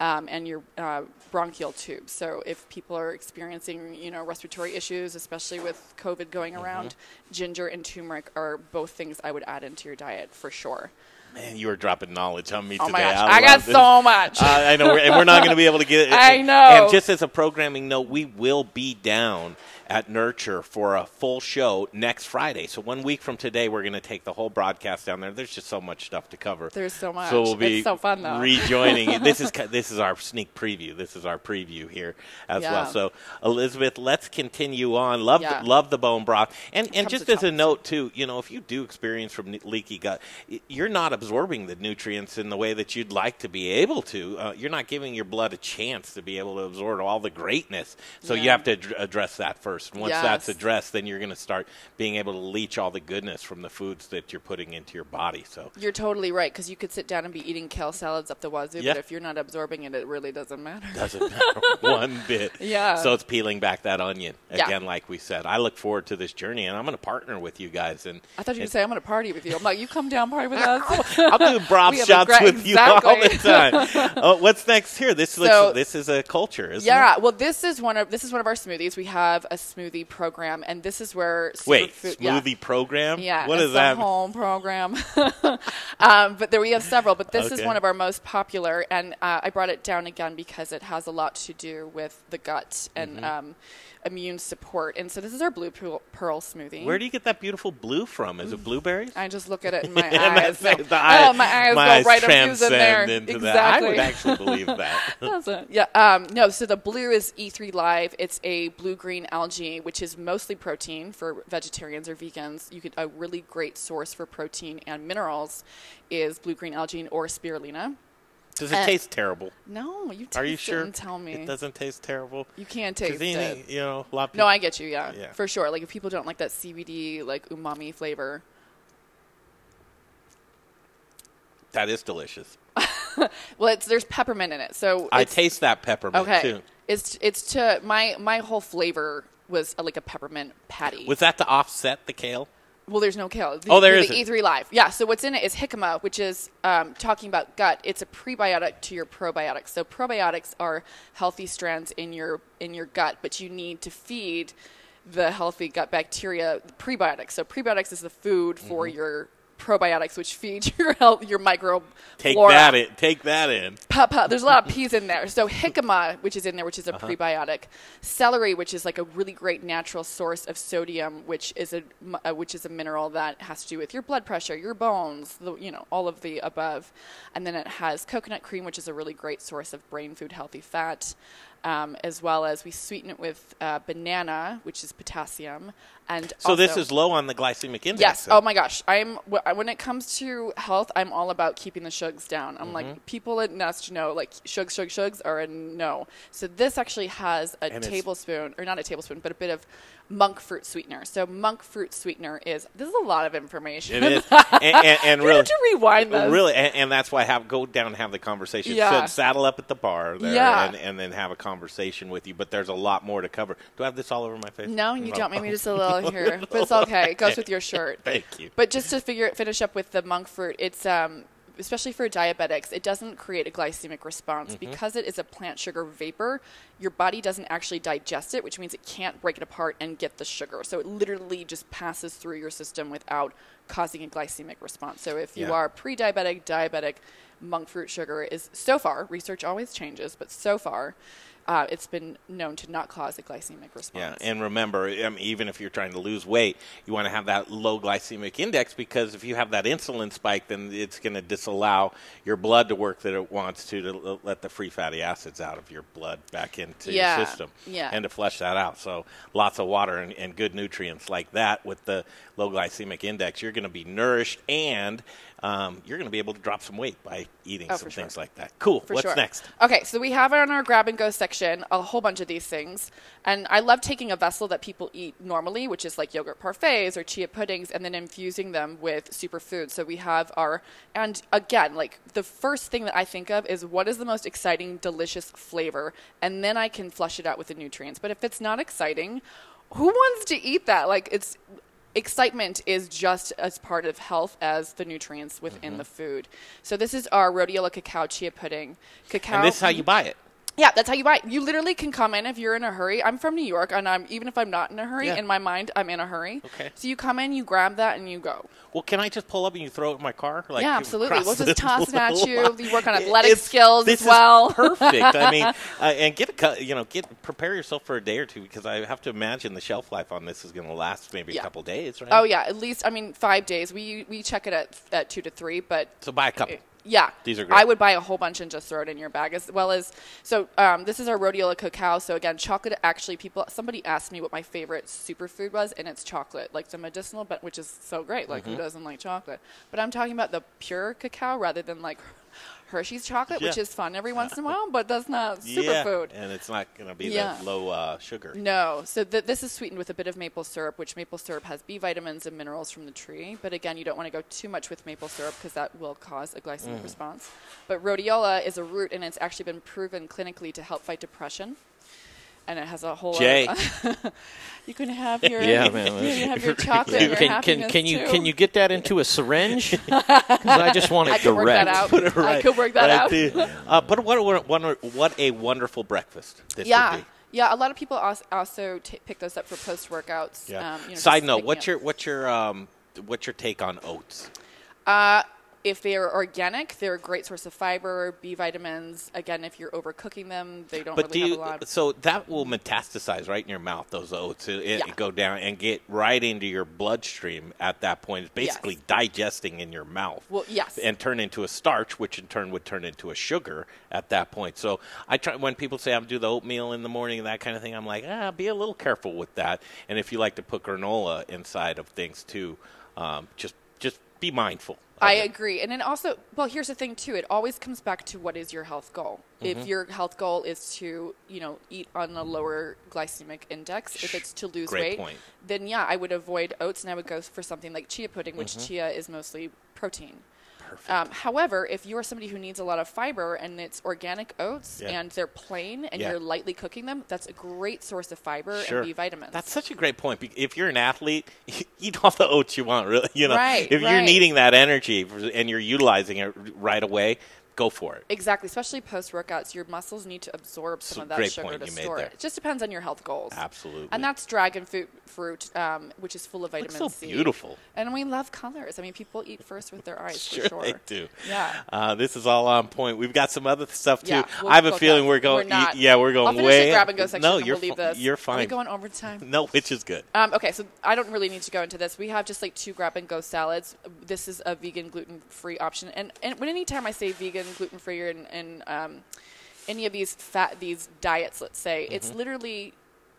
um, and your uh, bronchial tube. So if people are experiencing, you know, respiratory issues, especially with COVID going around, mm-hmm. ginger and turmeric are both things I would add into your diet for sure. Man, you are dropping knowledge on me oh today. Oh, my gosh. I, I got this. so much. Uh, I know, we're, and we're not going to be able to get it. I know. And just as a programming note, we will be down at Nurture for a full show next Friday. So one week from today, we're going to take the whole broadcast down there. There's just so much stuff to cover. There's so much. So we'll be it's so fun, though. rejoining. This is this is our sneak preview. This is our preview here as yeah. well. So, Elizabeth, let's continue on. Love, yeah. the, love the bone broth. And, and just as a note, too, you know, if you do experience from leaky gut, you're not absorbing the nutrients in the way that you'd like to be able to. Uh, you're not giving your blood a chance to be able to absorb all the greatness. So yeah. you have to ad- address that first. Once yes. that's addressed, then you're going to start being able to leach all the goodness from the foods that you're putting into your body. So you're totally right, because you could sit down and be eating kale salads up the wazoo, yeah. but if you're not absorbing it, it really doesn't matter. Doesn't matter one bit. Yeah. So it's peeling back that onion again, yeah. like we said. I look forward to this journey, and I'm going to partner with you guys. And I thought you would say I'm going to party with you. I'm like, you come down party with us. I'll do broth shots gra- with exactly. you all the time. Oh, what's next here? This looks, so, this is a culture, isn't yeah, it? Yeah. Well, this is one of this is one of our smoothies. We have a smoothie program, and this is where wait food, smoothie yeah. program yeah what is that home program um but there we have several, but this okay. is one of our most popular, and uh, I brought it down again because it has a lot to do with the gut and mm-hmm. um immune support. And so this is our blue pearl smoothie. Where do you get that beautiful blue from? Is it blueberries? I just look at it in my eyes. So, the eye, oh, my eyes my go eyes right up in there. Exactly. That. I would actually believe that. Awesome. Yeah. Um, no. So the blue is E three Live. It's a blue-green algae, which is mostly protein for vegetarians or vegans. You could a really great source for protein and minerals is blue-green algae or spirulina. Does it uh, taste terrible? No, you taste Are you sure? it and tell me. It doesn't taste terrible? You can't taste anything, it. You know, a lot of people, no, I get you, yeah, yeah. For sure. Like, if people don't like that C B D, like, umami flavor. That is delicious. Well, it's there's peppermint in it, so I taste that peppermint, okay. too. It's, it's to, my, my whole flavor was, uh, like, a peppermint patty. Was that to offset the kale? Well, there's no kale. The, oh, there is the E three Live. Yeah, so what's in it is jicama, which is um, talking about gut. It's a prebiotic to your probiotics. So probiotics are healthy strands in your in your gut, but you need to feed the healthy gut bacteria the prebiotics. So prebiotics is the food for mm-hmm. your probiotics, which feed your health, your microflora. Take that in. Take that in. Papa, there's a lot of peas in there. So jicama, which is in there, which is a uh-huh. prebiotic. Celery, which is like a really great natural source of sodium, which is a uh, which is a mineral that has to do with your blood pressure, your bones, the, you know, all of the above. And then it has coconut cream, which is a really great source of brain food, healthy fat. Um, as well as we sweeten it with uh, banana, which is potassium, and so also, this is low on the glycemic index. Yes. So. Oh my gosh, I'm when it comes to health, I'm all about keeping the sugars down. I'm mm-hmm. like people at Nest know like sugars, sugars, sugars are a no. So this actually has a and tablespoon, or not a tablespoon, but a bit of monk fruit sweetener. So monk fruit sweetener is this is a lot of information. It is, and, and, and you really have to rewind this. Really, and, and that's why I have go down and have the conversation. Yeah. So saddle up at the bar there, yeah. and, and then have a conversation. conversation with you, but there's a lot more to cover. Do I have this all over my face? No, you don't. Maybe just a little here, but it's okay. It goes with your shirt. Thank you. But just to figure finish up with the monk fruit, it's um, especially for diabetics, it doesn't create a glycemic response. Mm-hmm. Because it is a plant sugar vapor, your body doesn't actually digest it, which means it can't break it apart and get the sugar. So it literally just passes through your system without causing a glycemic response. So if you yeah. are pre-diabetic, diabetic, monk fruit sugar is, so far, research always changes, but so far, Uh, it's been known to not cause a glycemic response. Yeah, and remember, I mean, even if you're trying to lose weight, you want to have that low glycemic index, because if you have that insulin spike, then it's going to disallow your blood to work that it wants to, to let the free fatty acids out of your blood back into yeah. your system yeah. and to flush that out. So lots of water and, and good nutrients like that with the low glycemic index. You're going to be nourished, and um, you're going to be able to drop some weight by eating oh, some things sure. like that. Cool. For What's sure. next? Okay, so we have on our grab-and-go section a whole bunch of these things, and I love taking a vessel that people eat normally, which is like yogurt parfaits or chia puddings, and then infusing them with superfoods. So we have our, and again, like the first thing that I think of is what is the most exciting, delicious flavor, and then I can flush it out with the nutrients. But if it's not exciting, who wants to eat that? Like, it's excitement is just as part of health as the nutrients within mm-hmm. the food. So this is our rhodiola cacao chia pudding. Cacao, and this is how you buy it. Yeah, that's how you buy it. You literally can come in if you're in a hurry. I'm from New York, and I'm even if I'm not in a hurry, yeah. in my mind, I'm in a hurry. Okay. So you come in, you grab that, and you go. Well, can I just pull up and you throw it in my car? Like, yeah, absolutely. We'll just toss it at you. You work on athletic it's, skills as well. This is perfect. I mean, uh, and get a, you know, get prepare yourself for a day or two, because I have to imagine the shelf life on this is going to last maybe yeah. a couple days, right? Oh, yeah. At least, I mean, five days. We we check it at, at two to three, but. So buy a couple. Yeah. These are great. I would buy a whole bunch and just throw it in your bag, as well as so um, this is our rhodiola cacao. So again, chocolate actually people somebody asked me what my favorite superfood was, and it's chocolate. Like the medicinal, but which is so great. Like mm-hmm. who doesn't like chocolate? But I'm talking about the pure cacao rather than like Hershey's chocolate, yeah. which is fun every once in a while, but that's not superfood. Yeah, and it's not going to be yeah. that low uh, sugar. No. So th- this is sweetened with a bit of maple syrup, which maple syrup has B vitamins and minerals from the tree. But again, you don't want to go too much with maple syrup, because that will cause a glycemic mm. response. But rhodiola is a root, and it's actually been proven clinically to help fight depression. And it has a whole Jay. Lot of, you can have your yeah, man, you can have your chocolate yeah. and your can, happiness can, can you too. Can you get that into a syringe? Because I just want it I direct. Could work that out. Put it right, I could work that right out. uh, but what, what, what a wonderful breakfast this yeah. would be. Yeah, a lot of people also t- pick those up for post-workouts. Yeah. Um, you know, Side note, what's your, what's, your, um, what's your take on oats? Uh If they are organic, they're a great source of fiber, B vitamins. Again, if you're overcooking them, they don't but really do you, have a lot. Of so that will metastasize right in your mouth, those oats. It, it yeah. go down and get right into your bloodstream at that point. It's basically yes. digesting in your mouth. Well, yes. And turn into a starch, which in turn would turn into a sugar at that point. So I try when people say I do the oatmeal in the morning and that kind of thing, I'm like, ah, be a little careful with that. And if you like to put granola inside of things too, um, just just be mindful. I agree. And then also, well, here's the thing, too. It always comes back to what is your health goal. Mm-hmm. If your health goal is to, you know, eat on a lower glycemic index, if it's to lose Great weight, point. Then, yeah, I would avoid oats, and I would go for something like chia pudding, which mm-hmm. chia is mostly protein. Um, however, if you're somebody who needs a lot of fiber and it's organic oats yeah. and they're plain and yeah. you're lightly cooking them, that's a great source of fiber sure. and B vitamins. That's such a great point. If you're an athlete, eat all the oats you want, really. You know, right, if right. you're needing that energy and you're utilizing it right away, go for it. Exactly. Especially post-workouts, your muscles need to absorb some so of that sugar to store it. It just depends on your health goals. Absolutely. And that's dragon fruit, fruit um, which is full of vitamin so C. Beautiful. And we love colors. I mean, people eat first with their eyes, sure for sure. They do. Yeah. Uh, this is all on point. We've got some other stuff, too. Yeah, we'll I have a feeling down. we're going. We're not. Yeah, we're going I'll way. Grab and go section. No, and you're, we'll leave this. You're fine. Are we going overtime? No, which is good. Um, okay, so I don't really need to go into this. We have just like two grab and go salads. This is a vegan, gluten-free option. And, and when any time I say vegan, gluten-free or in, in um, any of these fat these diets, let's say, mm-hmm. it's literally,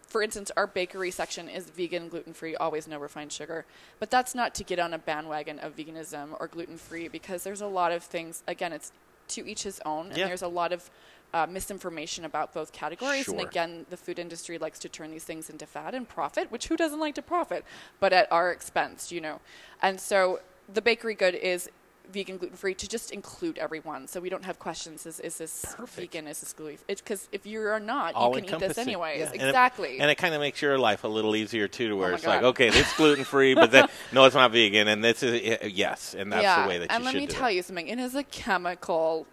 for instance, our bakery section is vegan, gluten-free, always no refined sugar. But that's not to get on a bandwagon of veganism or gluten-free, because there's a lot of things, again, it's to each his own, and yeah. there's a lot of uh, misinformation about both categories. Sure. And again, the food industry likes to turn these things into fat and profit, which who doesn't like to profit, but at our expense, you know. And so the bakery good is vegan, gluten-free, to just include everyone, so we don't have questions. Is is this Perfect. vegan? Is this gluten? It's because if you are not, All you can eat this anyways. Yeah. And exactly. It, and it kind of makes your life a little easier, too, to where oh it's God. like, okay, this is gluten-free, but then, no, it's not vegan, and this is, uh, yes, and that's yeah. the way that and you should do it. And let me tell it. you something. It is a chemical,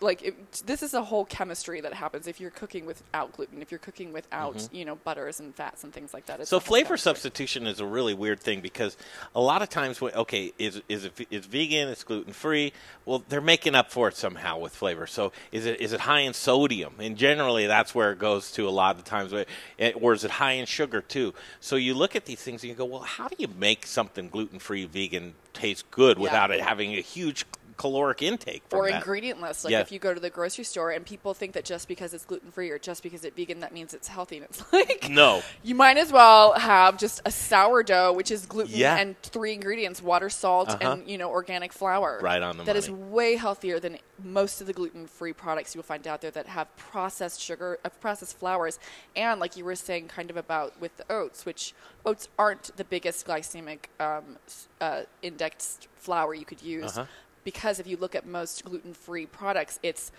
like, it, this is a whole chemistry that happens if you're cooking without gluten, if you're cooking without, mm-hmm. you know, butters and fats and things like that. It's so flavor chemistry. substitution is a really weird thing, because a lot of times, when, okay, is is it, it's vegan, it's gluten-free, well, they're making up for it somehow with flavor. So is it is it high in sodium? And generally that's where it goes to a lot of the times. Or is it high in sugar, too? So you look at these things and you go, well, how do you make something gluten-free, vegan, taste good yeah. without it having a huge caloric intake from or that. ingredient list. Like yeah. if you go to the grocery store and people think that just because it's gluten free or just because it's vegan, that means it's healthy. And it's like, no, you might as well have just a sourdough, which is gluten yeah. and three ingredients, water, salt, uh-huh. and, you know, organic flour. Right on the That money. Is way healthier than most of the gluten free products you will find out there that have processed sugar, uh, processed flours. And like you were saying kind of about with the oats, which oats aren't the biggest glycemic um, uh, indexed flour you could use. Uh-huh. Because if you look at most gluten-free products, it's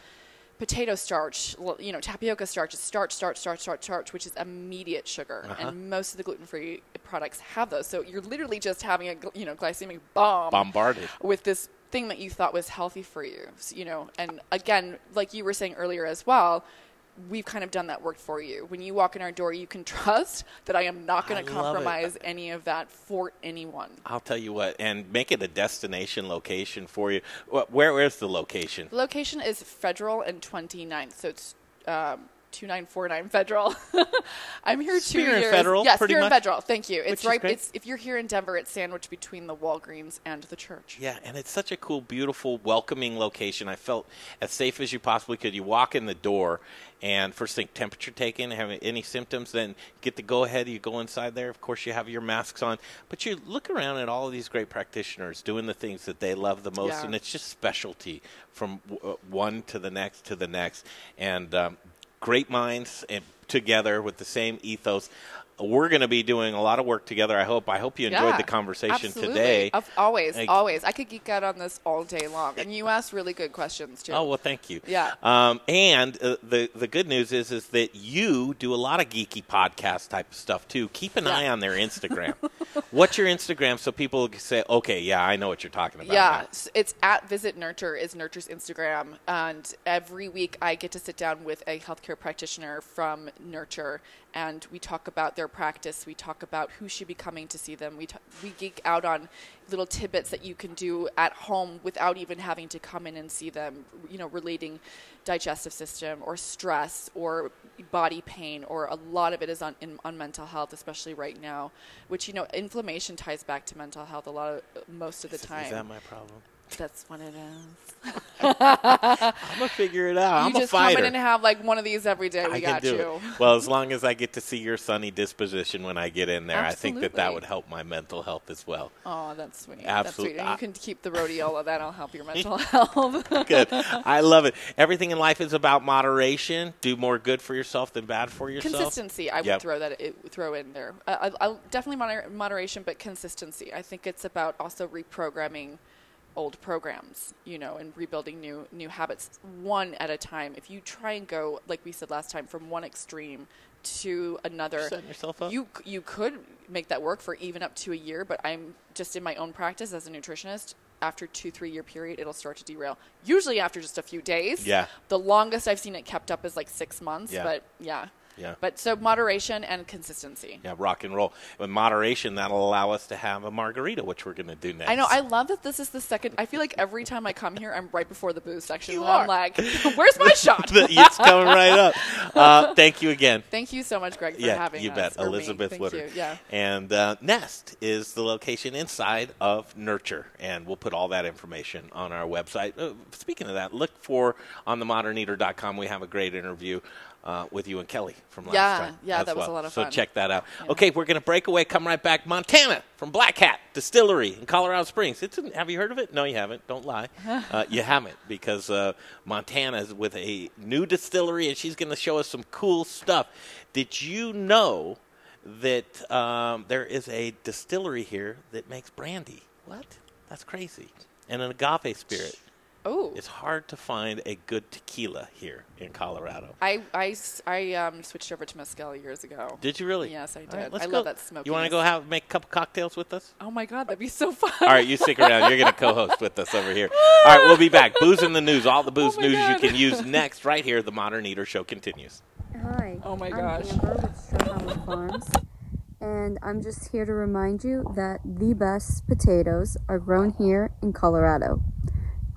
potato starch, you know, tapioca starch, it's starch, starch, starch, starch, starch, which is immediate sugar. Uh-huh. And most of the gluten-free products have those. So you're literally just having a, you know, glycemic bomb. Bombarded. With this thing that you thought was healthy for you, you know. And again, like you were saying earlier as well, we've kind of done that work for you. When you walk in our door, you can trust that I am not going to compromise any of that for anyone. I'll tell you what, and make it a destination location for you. Where, where's the location? The location is Federal and twenty-ninth, so it's um, two nine four nine Federal. I'm here two years. Spear and Federal? Yes, Spear and Federal. Thank you. It's right. It's, if you're here in Denver, it's sandwiched between the Walgreens and the church. Yeah, and it's such a cool, beautiful, welcoming location. I felt as safe as you possibly could. You walk in the door, and first thing, temperature taken, have any symptoms, then get the go-ahead. You go inside there. Of course, you have your masks on. But you look around at all of these great practitioners doing the things that they love the most, yeah. and it's just specialty from w- one to the next to the next. And um, great minds and together with the same ethos. We're going to be doing a lot of work together, I hope. I hope you enjoyed yeah, the conversation absolutely. today. Always, I, always. I could geek out on this all day long. And you asked really good questions, too. Oh, well, thank you. Yeah. Um, and uh, the, the good news is is that you do a lot of geeky podcast type of stuff, too. Keep an yeah. eye on their Instagram. What's your Instagram so people can say, okay, yeah, I know what you're talking about. Yeah, so it's at Visit Nurture is Nurture's Instagram. And every week I get to sit down with a healthcare practitioner from Nurture, and we talk about their practice. We talk about who should be coming to see them. We t- we geek out on little tidbits that you can do at home without even having to come in and see them, you know, relating digestive system or stress or body pain, or a lot of it is on in, on mental health, especially right now, which, you know, inflammation ties back to mental health a lot of most of the time. Is that my problem? That's what it is. I'm going to figure it out. You I'm a fighter. You just come in and have like one of these every day. We I got can do you. It. Well, as long as I get to see your sunny disposition when I get in there, absolutely. I think that that would help my mental health as well. Oh, that's sweet. Absolutely. That's sweet. And you can keep the rhodiola. That'll help your mental health. Good. I love it. Everything in life is about moderation. Do more good for yourself than bad for yourself. Consistency. I yep. would throw that it, throw in there. Uh, I, I'll definitely moder- moderation, but consistency. I think it's about also reprogramming old programs, you know, and rebuilding new new habits one at a time. If you try and go, like we said last time, from one extreme to another, setting yourself up. you you could make that work for even up to a year. But I'm just in my own practice as a nutritionist, after two, three year period, it'll start to derail. Usually after just a few days. Yeah. The longest I've seen it kept up is like six months. Yeah. But yeah. Yeah. But so moderation and consistency. Yeah, rock and roll. With moderation, that'll allow us to have a margarita, which we're going to do next. I know. I love that this is the second. I feel like every time I come here, I'm right before the booze section. You and are. I'm like, where's my shot? It's coming right up. Uh, thank you again. Thank you so much, Greg, for yeah, having you us. Bet. Elizabeth thank Woodard. You bet. Elizabeth Woodard. And uh, Nest is the location inside of Nurture. And we'll put all that information on our website. Uh, speaking of that, look for on the modern eater dot com. We have a great interview. Uh, with you and Kelly from last yeah, time. Yeah, yeah, that well. was a lot of fun. So check that out. Yeah. Okay, we're going to break away, come right back. Montana from Black Hat Distillery in Colorado Springs. It's in, have you heard of it? No, you haven't. Don't lie. uh, you haven't because uh, Montana is with a new distillery, and she's going to show us some cool stuff. Did you know that um, there is a distillery here that makes brandy? What? That's crazy. And an agave spirit. Oh. It's hard to find a good tequila here in Colorado. I, I, I um, switched over to mezcal years ago. Did you really? Yes, I did. Right, I go. love that smoky. You want to go have make a couple cocktails with us? Oh, my God. That'd be so fun. All right. You stick around. You're going to co-host with us over here. All right. We'll be back. Booze in the news. All the booze oh news God. you can use next right here. The Modern Eater Show continues. Hi. Oh, my I'm gosh. Amber with Shohama Farms, and I'm just here to remind you that the best potatoes are grown here in Colorado.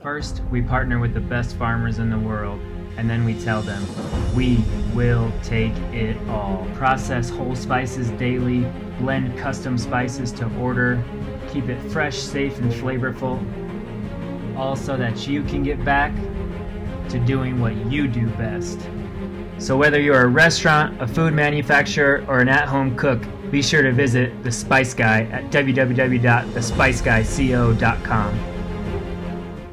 First, we partner with the best farmers in the world, and then we tell them, we will take it all. Process whole spices daily, blend custom spices to order, keep it fresh, safe, and flavorful, all so that you can get back to doing what you do best. So whether you're a restaurant, a food manufacturer, or an at-home cook, be sure to visit The Spice Guy at w w w dot the spice guy co dot com.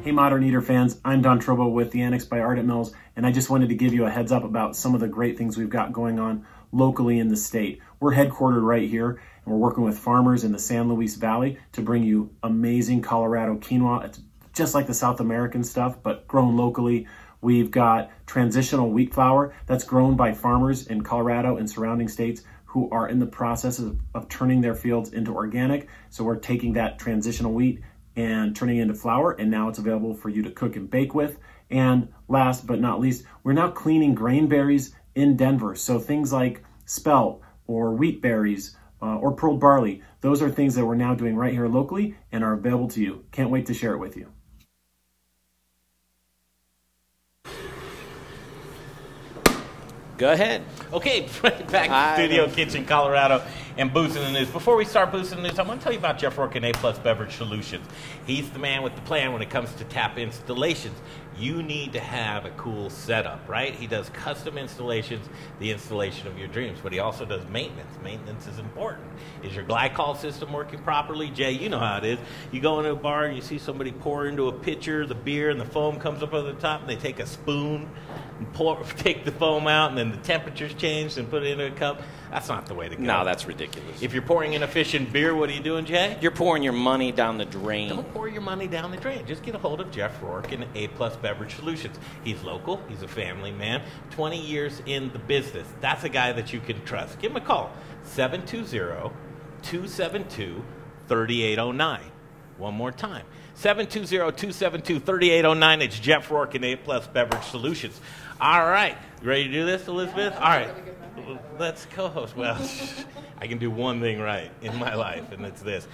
Hey, Modern Eater fans, I'm Don Trobo with The Annex by Ardent Mills, and I just wanted to give you a heads up about some of the great things we've got going on locally in the state. We're headquartered right here, and we're working with farmers in the San Luis Valley to bring you amazing Colorado quinoa. It's just like the South American stuff, but grown locally. We've got transitional wheat flour that's grown by farmers in Colorado and surrounding states who are in the process of, of turning their fields into organic. So we're taking that transitional wheat and turning it into flour, and now it's available for you to cook and bake with. And last but not least, we're now cleaning grain berries in Denver. So things like spelt or wheat berries uh, or pearl barley, those are things that we're now doing right here locally and are available to you. Can't wait to share it with you. Go ahead. Okay, right back Hi. to Studio Kitchen, Colorado, and Booze in the News. Before we start Booze in the News, I want to tell you about Jeff Rourke and A Plus Beverage Solutions. He's the man with the plan when it comes to tap installations. You need to have a cool setup, right? He does custom installations, the installation of your dreams, but he also does maintenance. Maintenance is important. Is your glycol system working properly? Jay, you know how it is. You go into a bar and you see somebody pour into a pitcher the beer and the foam comes up over the top, and they take a spoon and pour, take the foam out, and then the temperature's changed and put it into a cup. That's not the way to go. No, that's ridiculous. If you're pouring inefficient beer, what are you doing, Jay? You're pouring your money down the drain. Don't pour your money down the drain. Just get a hold of Jeff Rourke and A Plus Beverage Solutions. He's local. He's a family man. twenty years in the business. That's a guy that you can trust. Give him a call. seven two zero, two seven two, three eight zero nine. One more time. seven two zero, two seven two, three eight zero nine. It's Jeff Rourke and A Plus Beverage Solutions. All right. You ready to do this, Elizabeth? Yeah, all right. Really Let's co-host. Well, I can do one thing right in my life, and it's this.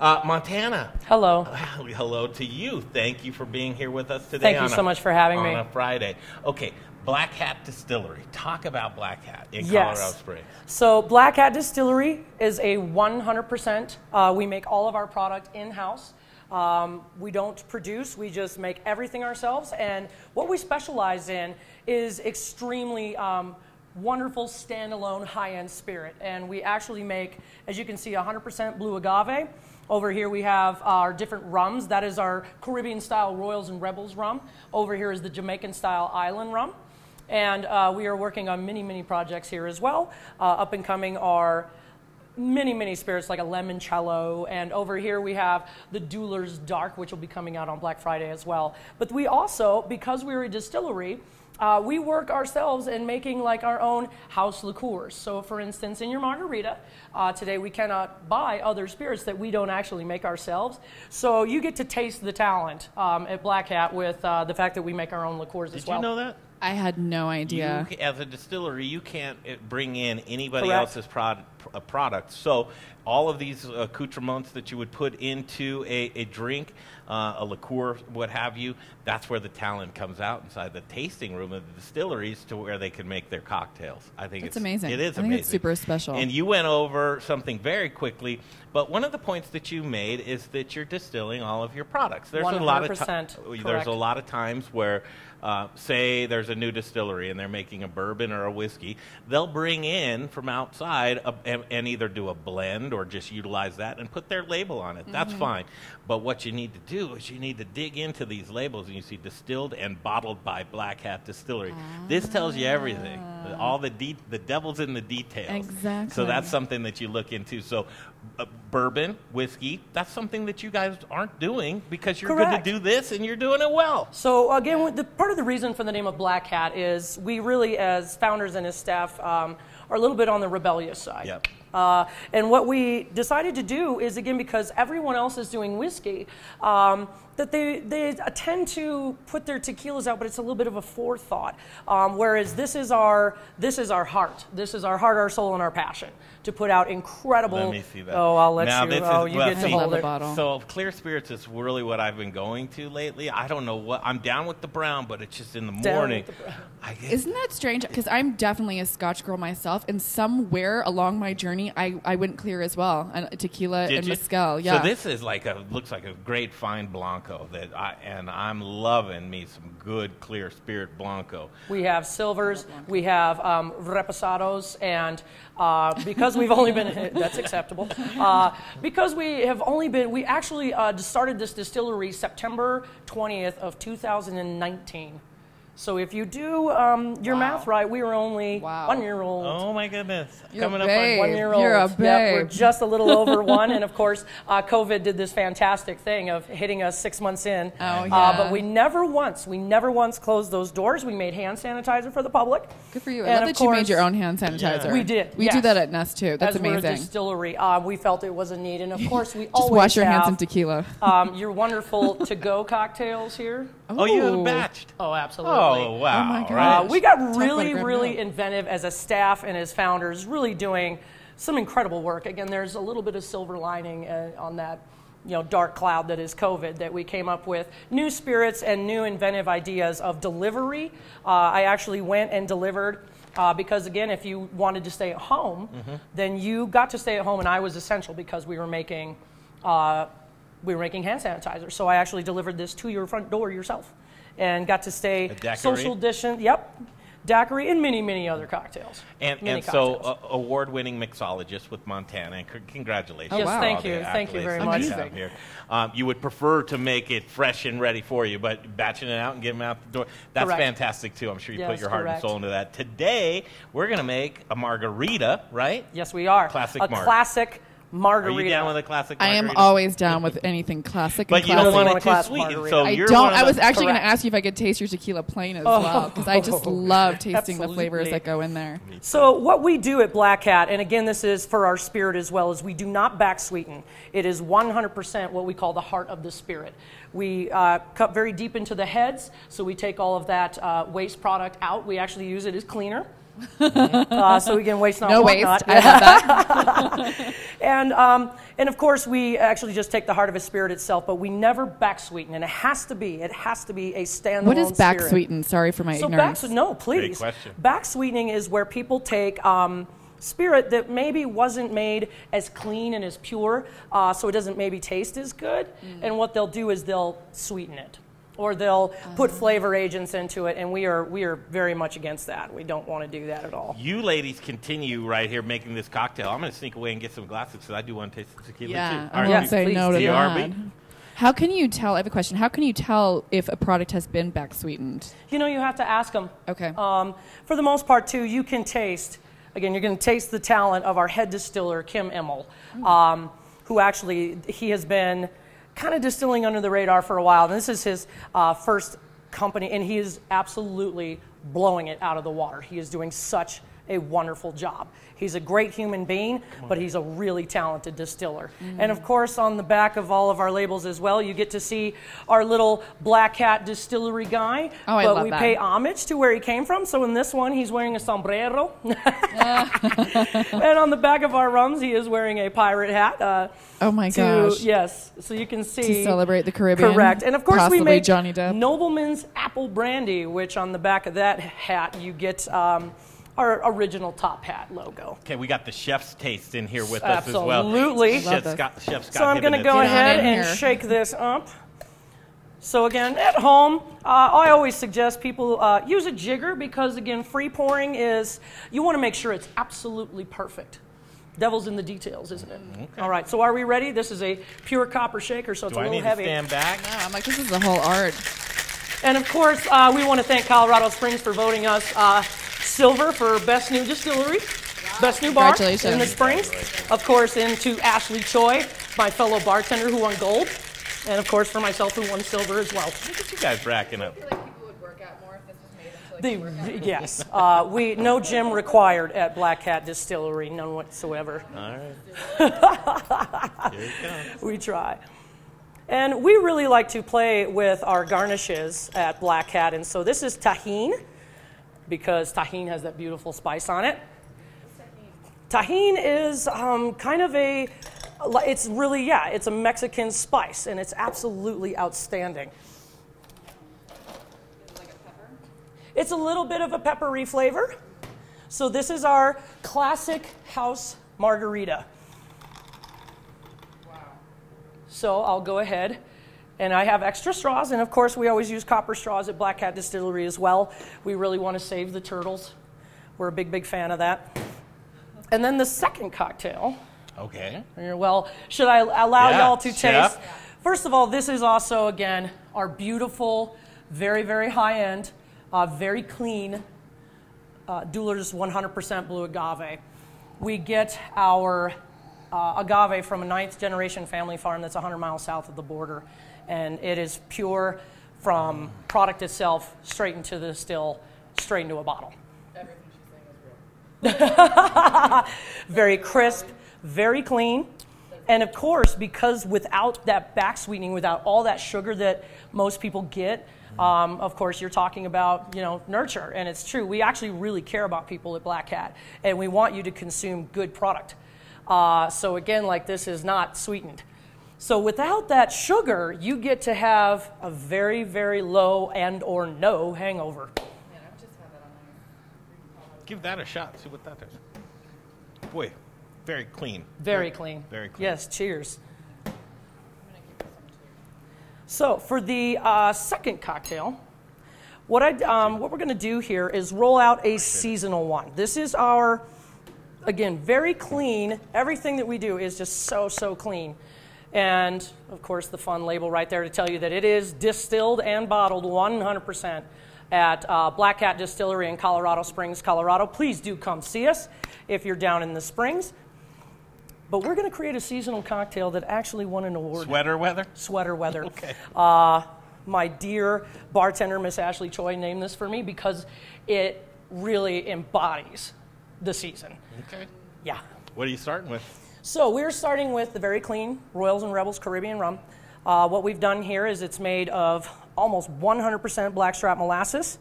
Uh, Montana. Hello. Uh, hello to you. Thank you for being here with us today. Thank you so a, much for having on me. On a Friday. Okay. Black Hat Distillery. Talk about Black Hat in yes. Colorado Springs. So Black Hat Distillery is a one hundred percent. Uh, we make all of our product in-house. Um, we don't produce. We just make everything ourselves. And what we specialize in is extremely um, wonderful standalone high-end spirit. And we actually make, as you can see, one hundred percent blue agave. Over here we have our different rums. That is our Caribbean style Royals and Rebels rum. Over here is the Jamaican style Island rum. And uh, we are working on many, many projects here as well. Uh, up and coming are many, many spirits like a limoncello, and over here we have the Dueler's Dark, which will be coming out on Black Friday as well. But we also, because we're a distillery, uh, we work ourselves in making like our own house liqueurs. So for instance, in your margarita, uh, today we cannot buy other spirits that we don't actually make ourselves. So you get to taste the talent um, at Black Hat with uh, the fact that we make our own liqueurs Did as well. Did you know that? I had no idea. You, as a distillery, you can't bring in anybody Correct. else's prod, uh, product. So all of these accoutrements that you would put into a, a drink, uh, a liqueur, what have you, that's where the talent comes out inside the tasting room of the distilleries to where they can make their cocktails. I think it's, it's amazing. It is I amazing. Think it's super special. And you went over something very quickly, but one of the points that you made is that you're distilling all of your products. There's one hundred percent a lot of Correct. There's a lot of times where Uh, say there's a new distillery and they're making a bourbon or a whiskey, they'll bring in from outside a, and, and either do a blend or just utilize that and put their label on it. Mm-hmm. That's fine. But what you need to do is you need to dig into these labels, and you see distilled and bottled by Black Hat Distillery. Ah. This tells you everything. All the de the devil's in the details. Exactly. So that's something that you look into. So uh, bourbon, whiskey, that's something that you guys aren't doing because you're going to do this and you're doing it well. So again, the part of the reason for the name of Black Hat is we really, as founders and as staff, um, are a little bit on the rebellious side. Yep. Uh, and what we decided to do is, again, because everyone else is doing whiskey, um, that they, they tend to put their tequilas out, but it's a little bit of a forethought. Um, whereas this is our this is our heart, this is our heart, our soul, and our passion to put out incredible. Let me see that. Oh, I'll let now you. This oh, is, you well, get see, to hold the bottle. So clear spirits is really what I've been going to lately. I don't know what I'm down with the brown, but it's just in the down morning. With the brown. I get, Isn't that strange? Because I'm definitely a Scotch girl myself, and somewhere along my journey, I, I went clear as well, and tequila Did and you? mezcal. Yeah. So this is like a looks like a great fine blanco that I and I'm loving me some good clear spirit blanco. We have silvers, we have um, reposados, and uh, because we've only been that's acceptable. Uh, because we have only been we actually uh, started this distillery September twentieth of two thousand nineteen. So if you do um, your wow. math right, we were only wow. one year old. Oh my goodness. You're Coming up on one year old. You're a babe. Yep, we're just a little over one. And of course, uh, COVID did this fantastic thing of hitting us six months in. Oh, uh, yeah. But we never once, we never once closed those doors. We made hand sanitizer for the public. Good for you. And I love that course, you made your own hand sanitizer. Yeah. We did. We yes. do that at Nest too. That's As amazing. We're a distillery. Uh, we felt it was a need. And of course, we just always wash your have, hands in tequila. um, your wonderful to-go cocktails here. Ooh. Oh, you have batched. Oh, absolutely. Oh. Oh, wow. Oh uh, we got really, really inventive as a staff and as founders, really doing some incredible work. Again, there's a little bit of silver lining uh, on that you know, dark cloud that is COVID, that we came up with new spirits and new inventive ideas of delivery. Uh, I actually went and delivered uh, because, again, if you wanted to stay at home, mm-hmm. then you got to stay at home, and I was essential because we were making, uh, we were making hand sanitizer. So I actually delivered this to your front door yourself. And got to stay social distance. Yep, daiquiri and many, many other cocktails. And, and cocktails. so, uh, award-winning mixologist with Montana. And c congratulations! Oh, yes, wow. thank you, thank you very much. Here. Um, you would prefer to make it fresh and ready for you, but batching it out and getting out the door—that's fantastic too. I'm sure you yes, put your heart correct. and soul into that. Today, we're going to make a margarita, right? Yes, we are. Classic, a margarita. classic. Margarita. Are you down with a classic margarita? I am always down with anything classic. But and you don't want it too sweet. So I you're don't. I was actually going to ask you if I could taste your tequila plain as oh. well, because I just love tasting Absolutely. the flavors that go in there. So what we do at Black Hat, and again, this is for our spirit as well, is we do not back sweeten. It is one hundred percent what we call the heart of the spirit. We uh, cut very deep into the heads, so we take all of that uh, waste product out. We actually use it as cleaner. uh, so we can waste not no waste. Not. I love that. and um, and of course we actually just take the heart of a spirit itself, but we never back sweeten, and it has to be it has to be a standalone. What is back spirit. sweeten? Sorry for my so ignorance. Back, no, please. Great question. Back sweetening is where people take. Um, spirit that maybe wasn't made as clean and as pure, uh, so it doesn't maybe taste as good, mm. and what they'll do is they'll sweeten it or they'll uh-huh. put flavor agents into it, and we are we are very much against that. We don't want to do that at all. You ladies continue right here making this cocktail. I'm going to sneak away and get some glasses because I do want to taste the tequila yeah. too. Yeah, I won't say no to that. How can you tell? I have a question. How can you tell if a product has been back sweetened? You know, you have to ask them. Okay. Um, for the most part, too, you can taste. Again, you're going to taste the talent of our head distiller, Kim Emmel, um, who actually he has been kind of distilling under the radar for a while. And this is his uh, first company, and he is absolutely blowing it out of the water. He is doing such a wonderful job. He's a great human being, but he's a really talented distiller. Mm. And of course, on the back of all of our labels as well, you get to see our little Black Hat Distillery guy. Oh, I but love we that. Pay homage to where he came from. So in this one, he's wearing a sombrero. Yeah. And on the back of our rums, he is wearing a pirate hat. Uh, oh my to, gosh! Yes, so you can see to celebrate the Caribbean. Correct. And of course, possibly we make Johnny Depp. Nobleman's Apple Brandy, which on the back of that hat you get. Um, Our original top hat logo. Okay, we got the chef's taste in here with Absolutely. Us as well. Absolutely. Chef Scott, Chef Scott. So I'm going to go ahead and here. Shake this up. So again, at home, uh, I always suggest people uh, use a jigger because again, free pouring is, you want to make sure it's absolutely perfect. Devil's in the details, isn't it? Okay. All right, so are we ready? This is a pure copper shaker, so it's Do a little I need heavy. To stand back? No, I'm like, this is the whole art. And of course, uh, we want to thank Colorado Springs for voting us uh, silver for best new distillery, wow. best new bar in the Springs. Of course, into Ashley Choi, my fellow bartender who won gold, and of course for myself who won silver as well. Look at you guys racking up. I feel like people would work out more if this was made up. They, work out. Yes, uh, we no gym required at Black Hat Distillery, none whatsoever. All right, here it comes. We try. And we really like to play with our garnishes at Black Hat. And so this is tajin, because tajin has that beautiful spice on it. Tajin is um, kind of a, it's really, yeah, it's a Mexican spice, and it's absolutely outstanding. Is it like a pepper? It's a little bit of a peppery flavor. So this is our classic house margarita. So I'll go ahead, and I have extra straws, and of course we always use copper straws at Black Hat Distillery as well. We really want to save the turtles. We're a big, big fan of that. And then the second cocktail. Okay. Well, should I allow yeah, y'all to chef. Taste? First of all, this is also, again, our beautiful, very, very high-end, uh, very clean uh, Dooler's one hundred percent blue agave. We get our... Uh, agave from a ninth generation family farm that's one hundred miles south of the border, and it is pure from product itself straight into the still, straight into a bottle. Everything she's saying is real. Very crisp, very clean, and of course, because without that back sweetening, without all that sugar that most people get, Um, of course, you're talking about, you know, nurture, and it's true. We actually really care about people at Black Hat, and we want you to consume good product. Uh, so again, like this is not sweetened. So without that sugar, you get to have a very, very low and or no hangover. Man, I've just had that on my... Give that a shot. See what that is. Boy, very clean. Very, very clean. Very clean. Yes, cheers. I'm gonna give you some too. So for the uh, second cocktail, what I um, what we're going to do here is roll out a seasonal one. This is our... Again, very clean. Everything that we do is just so, so clean. And, of course, the fun label right there to tell you that it is distilled and bottled one hundred percent at uh, Black Hat Distillery in Colorado Springs, Colorado. Please do come see us if you're down in the Springs. But we're going to create a seasonal cocktail that actually won an award. Sweater weather? Sweater weather. Okay. Uh, my dear bartender, Miss Ashley Choi, named this for me because it really embodies the season. Okay. Yeah. What are you starting with? So we're starting with the very clean Royals and Rebels Caribbean rum. Uh, what we've done here is it's made of almost one hundred percent blackstrap molasses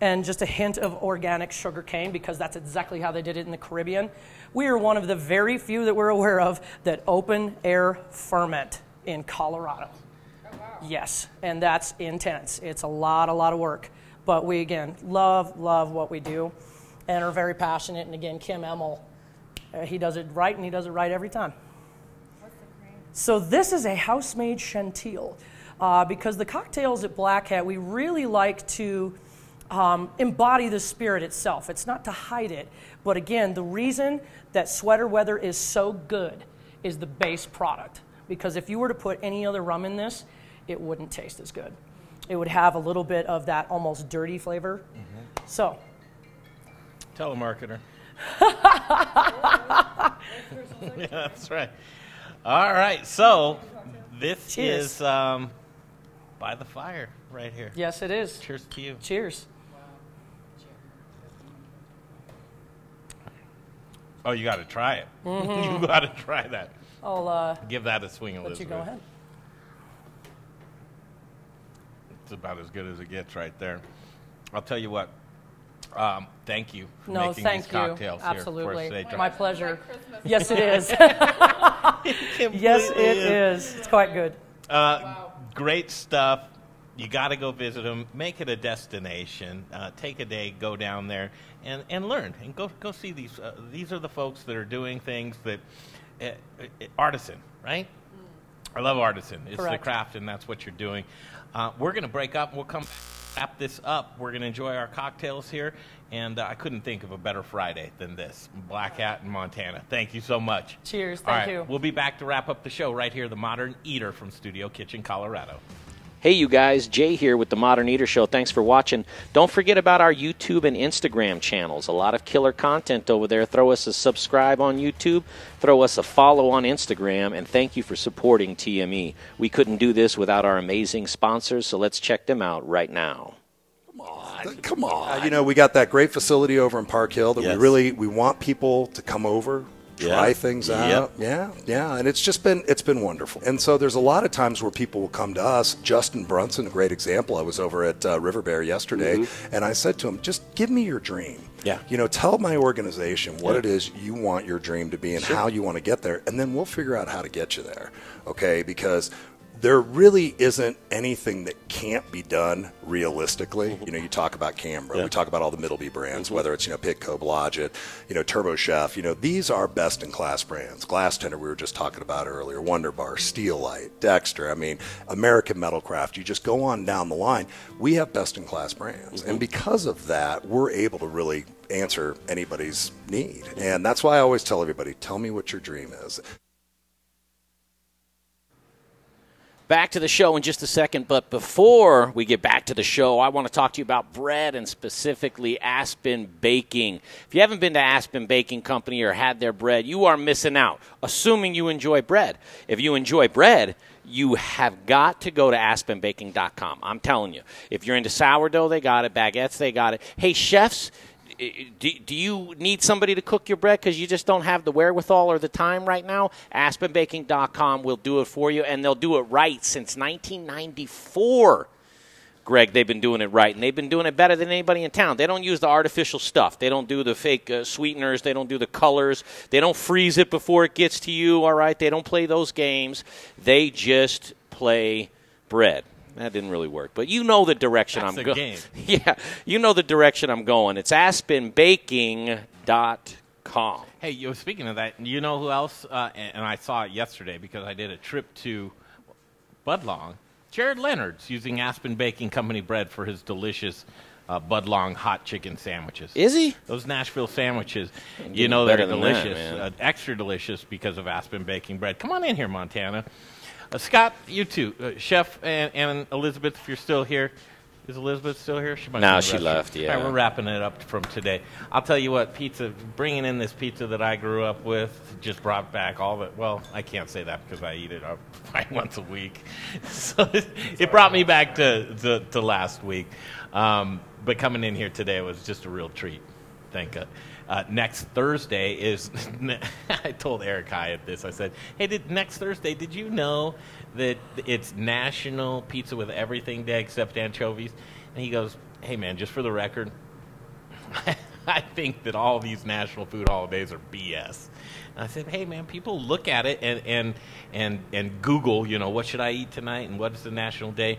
and just a hint of organic sugar cane because that's exactly how they did it in the Caribbean. We are one of the very few that we're aware of that open air ferment in Colorado. Oh, wow. Yes, and that's intense. It's a lot, a lot of work. But we, again, love, love what we do. And are very passionate, and again, Kim Emmel, uh, he does it right, and he does it right every time. What's the cream? So this is a house-made chantilly. uh, because the cocktails at Black Hat, we really like to um, embody the spirit itself. It's not to hide it, but again, the reason that Sweater Weather is so good is the base product, because if you were to put any other rum in this, it wouldn't taste as good. It would have a little bit of that almost dirty flavor. Mm-hmm. So, telemarketer. Yeah, that's right. All right, so this Cheers. is um, by the fire right here. Yes, it is. Cheers to you. Cheers. Oh, you got to try it. Mm-hmm. You got to try that. I'll uh, give that a swing, Elizabeth. You go ahead. It's about as good as it gets right there. I'll tell you what. Um, thank you for no, making these cocktails you. here. Absolutely. For us today. My pleasure. Yes, it is. Yes, it is. It's quite good. Uh, wow. Great stuff. You got to go visit them. Make it a destination. Uh, take a day, go down there, and, and learn. And go go see these. Uh, these are the folks that are doing things that uh, uh, artisan, right? Mm. I love artisan. It's Correct. the craft, and that's what you're doing. Uh, we're going to break up. We'll come wrap this up. We're going to enjoy our cocktails here, and uh, I couldn't think of a better Friday than this. Black Hat in Montana. Thank you so much. Cheers. Thank All right, you. We'll be back to wrap up the show right here, The Modern Eater from Studio Kitchen, Colorado. Hey, you guys. Jay here with The Modern Eater Show. Thanks for watching. Don't forget about our YouTube and Instagram channels. A lot of killer content over there. Throw us a subscribe on YouTube. Throw us a follow on Instagram. And thank you for supporting T M E. We couldn't do this without our amazing sponsors, so let's check them out right now. Come on. Come on. Uh, you know, we got that great facility over in Park Hill that yes. we really we want people to come over. Try yeah. things out. Yep. Yeah, yeah. And it's just been it's been wonderful. And so there's a lot of times where people will come to us. Justin Brunson, a great example. I was over at uh, River Bear yesterday, mm-hmm. and I said to him, just give me your dream. Yeah. You know, tell my organization what yeah. it is you want your dream to be and sure. how you want to get there, and then we'll figure out how to get you there, okay? Because there really isn't anything that can't be done realistically. You know, you talk about Canberra. Yeah. We talk about all the Middleby brands, whether it's, you know, Pitco, Blodgett, you know, Turbo Chef. You know, these are best-in-class brands. Glass Tender, we were just talking about earlier. Wonder Bar, Steel Light, Dexter. I mean, American Metalcraft. You just go on down the line. We have best-in-class brands. Mm-hmm. And because of that, we're able to really answer anybody's need. And that's why I always tell everybody, tell me what your dream is. Back to the show in just a second, but before we get back to the show, I want to talk to you about bread and specifically Aspen Baking. If you haven't been to Aspen Baking Company or had their bread, you are missing out, assuming you enjoy bread. If you enjoy bread, you have got to go to aspen baking dot com. I'm telling you. If you're into sourdough, they got it. Baguettes, they got it. Hey, chefs, do, do you need somebody to cook your bread because you just don't have the wherewithal or the time right now? aspen baking dot com will do it for you, and they'll do it right since nineteen ninety-four. Greg, they've been doing it right, and they've been doing it better than anybody in town. They don't use the artificial stuff. They don't do the fake uh, sweeteners. They don't do the colors. They don't freeze it before it gets to you, all right? They don't play those games. They just play bread. That didn't really work, but you know the direction That's I'm going. Yeah, you know the direction I'm going. It's aspen baking dot com. Hey, you know, speaking of that, you know who else? Uh, and, and I saw it yesterday because I did a trip to Budlong. Jared Leonard's using Aspen Baking Company bread for his delicious uh, Budlong hot chicken sandwiches. Is he? Those Nashville sandwiches, you know, they're delicious, that, uh, extra delicious because of Aspen Baking bread. Come on in here, Montana. Uh, Scott, you too. Uh, Chef and, and Elizabeth, if you're still here. Is Elizabeth still here? She might no, she left, yeah. All right, we're wrapping it up from today. I'll tell you what, pizza, bringing in this pizza that I grew up with just brought back all the, well, I can't say that because I eat it up five once a week. So it, it brought me back to, to, to last week. Um, but coming in here today was just a real treat. Thank God. Uh, next Thursday is, I told Eric Hyatt this, I said, hey, did, next Thursday, did you know that it's National Pizza with Everything Day except anchovies? And he goes, hey, man, just for the record, I think that all these national food holidays are B S. And I said, hey, man, people look at it and, and, and, and Google, you know, what should I eat tonight and what is the national day?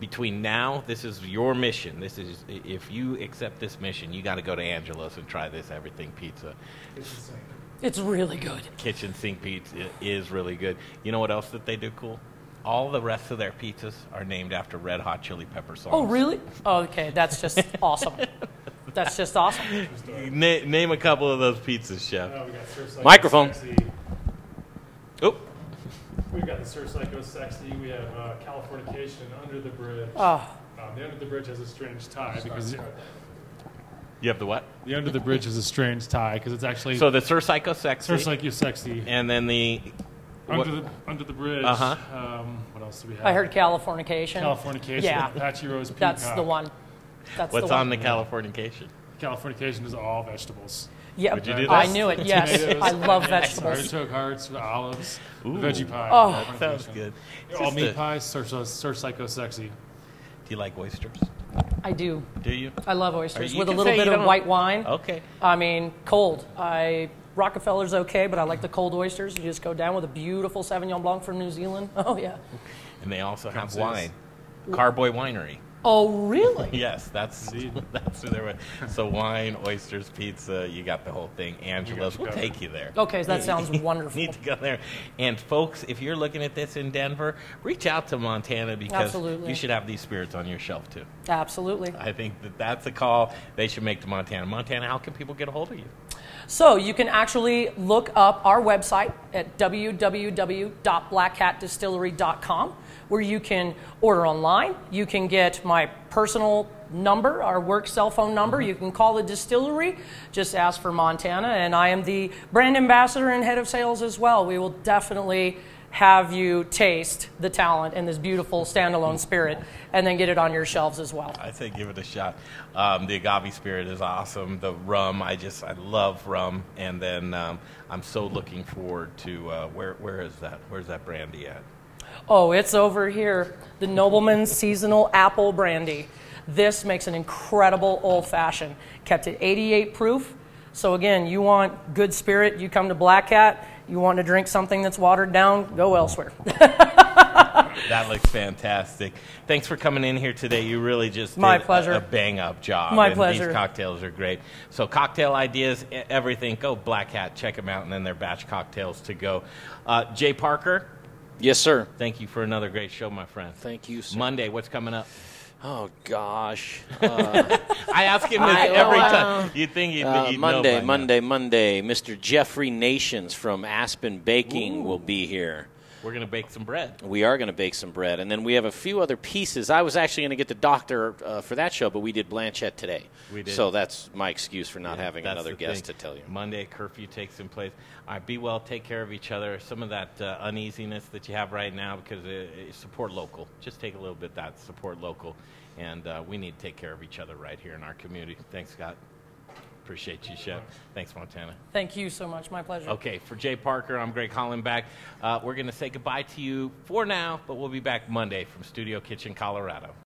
Between now, this is your mission. This is if you accept this mission, you got to go to Angelo's and try this everything pizza. It's, it's really good. Kitchen sink pizza is really good. You know what else that they do cool? all the rest of their pizzas are named after Red Hot Chili Pepper songs. Oh, really? Oh, okay, that's just awesome. That's just awesome. Na- name a couple of those pizzas, Chef. No, we got Sir Psycho Microphone. Sexy. Oop. We've got the Sir Psycho Sexy. We have uh, Californication and Under the Bridge. Oh. Um, the Under the Bridge has a strange tie because... Sorry. You have the what? The Under the Bridge is a strange tie because it's actually... So the Sir Psycho Sexy. Sir Psycho Sexy. And then the... Under the, under the Bridge. Uh-huh. Um, what else do we have? I heard Californication. Californication. Yeah. Apache Rose Peacock. That's the one. That's What's the one. on the Californication? Californication is all vegetables. Yeah, Would you do this? I knew it, yes. Tomatoes, I love vegetables. Artichoke hearts, olives, Ooh. veggie pie. Oh, sounds good. All Just meat a... pies, Sir, Sir Psycho Sexy. Do you like oysters? I do. Do you? I love oysters. With a little bit of white wine. Okay. I mean, cold. I... Rockefeller's okay, but I like the cold oysters. You just go down with a beautiful Sauvignon Blanc from New Zealand. Oh, yeah. And they also have wine. Carboy Winery. Oh, really? Yes, that's that's who they were. So wine, oysters, pizza, you got the whole thing. Angelo's will take you there. Okay, so that sounds wonderful. You need to go there. And, folks, if you're looking at this in Denver, reach out to Montana because Absolutely. you should have these spirits on your shelf, too. Absolutely. I think that that's a call they should make to Montana. Montana, how can people get a hold of you? So you can actually look up our website at w w w dot black hat distillery dot com, where you can order online. You can get my personal number, our work cell phone number. You can call the distillery. Just ask for Montana, and I am the brand ambassador and head of sales as well. We will definitely have you taste the talent and this beautiful standalone spirit and then get it on your shelves as well. I say give it a shot. Um, the agave spirit is awesome. The rum, I just, I love rum. And then um, I'm so looking forward to, uh, where where is that? Where's that brandy at? Oh, it's over here. The Nobleman Seasonal Apple Brandy. This makes an incredible old fashioned. Kept at eighty-eight proof. So again, you want good spirit, you come to Black Hat. You want to drink something that's watered down, go elsewhere. That looks fantastic. Thanks for coming in here today. You really just did My pleasure. a, a bang-up job. My and pleasure. These cocktails are great. So cocktail ideas, everything, go Black Hat, check them out, and then their batch cocktails to go. Uh, Jay Parker? Yes, sir. Thank you for another great show, my friend. Thank you, sir. Monday, what's coming up? Oh, gosh. Uh, I ask him this I, every uh, time. You'd think he'd, uh, he'd Monday, know by Monday, now. Monday. Mister Jeffrey Nations from Aspen Baking Ooh. will be here. We're going to bake some bread. We are going to bake some bread. And then we have a few other pieces. I was actually going to get the doctor uh, for that show, but we did Blanchett today. We did. So that's my excuse for not yeah, having another guest thing. to tell you. Monday, curfew takes in place. All right, be well. Take care of each other. Some of that uh, uneasiness that you have right now, because it, it support local. Just take a little bit of that. Support local. And uh, we need to take care of each other right here in our community. Thanks, Scott. Appreciate you, Chef. Thanks, Montana. Thank you so much. My pleasure. Okay, for Jay Parker, I'm Greg Hollenbach. Uh, we're going to say goodbye to you for now, but we'll be back Monday from Studio Kitchen, Colorado.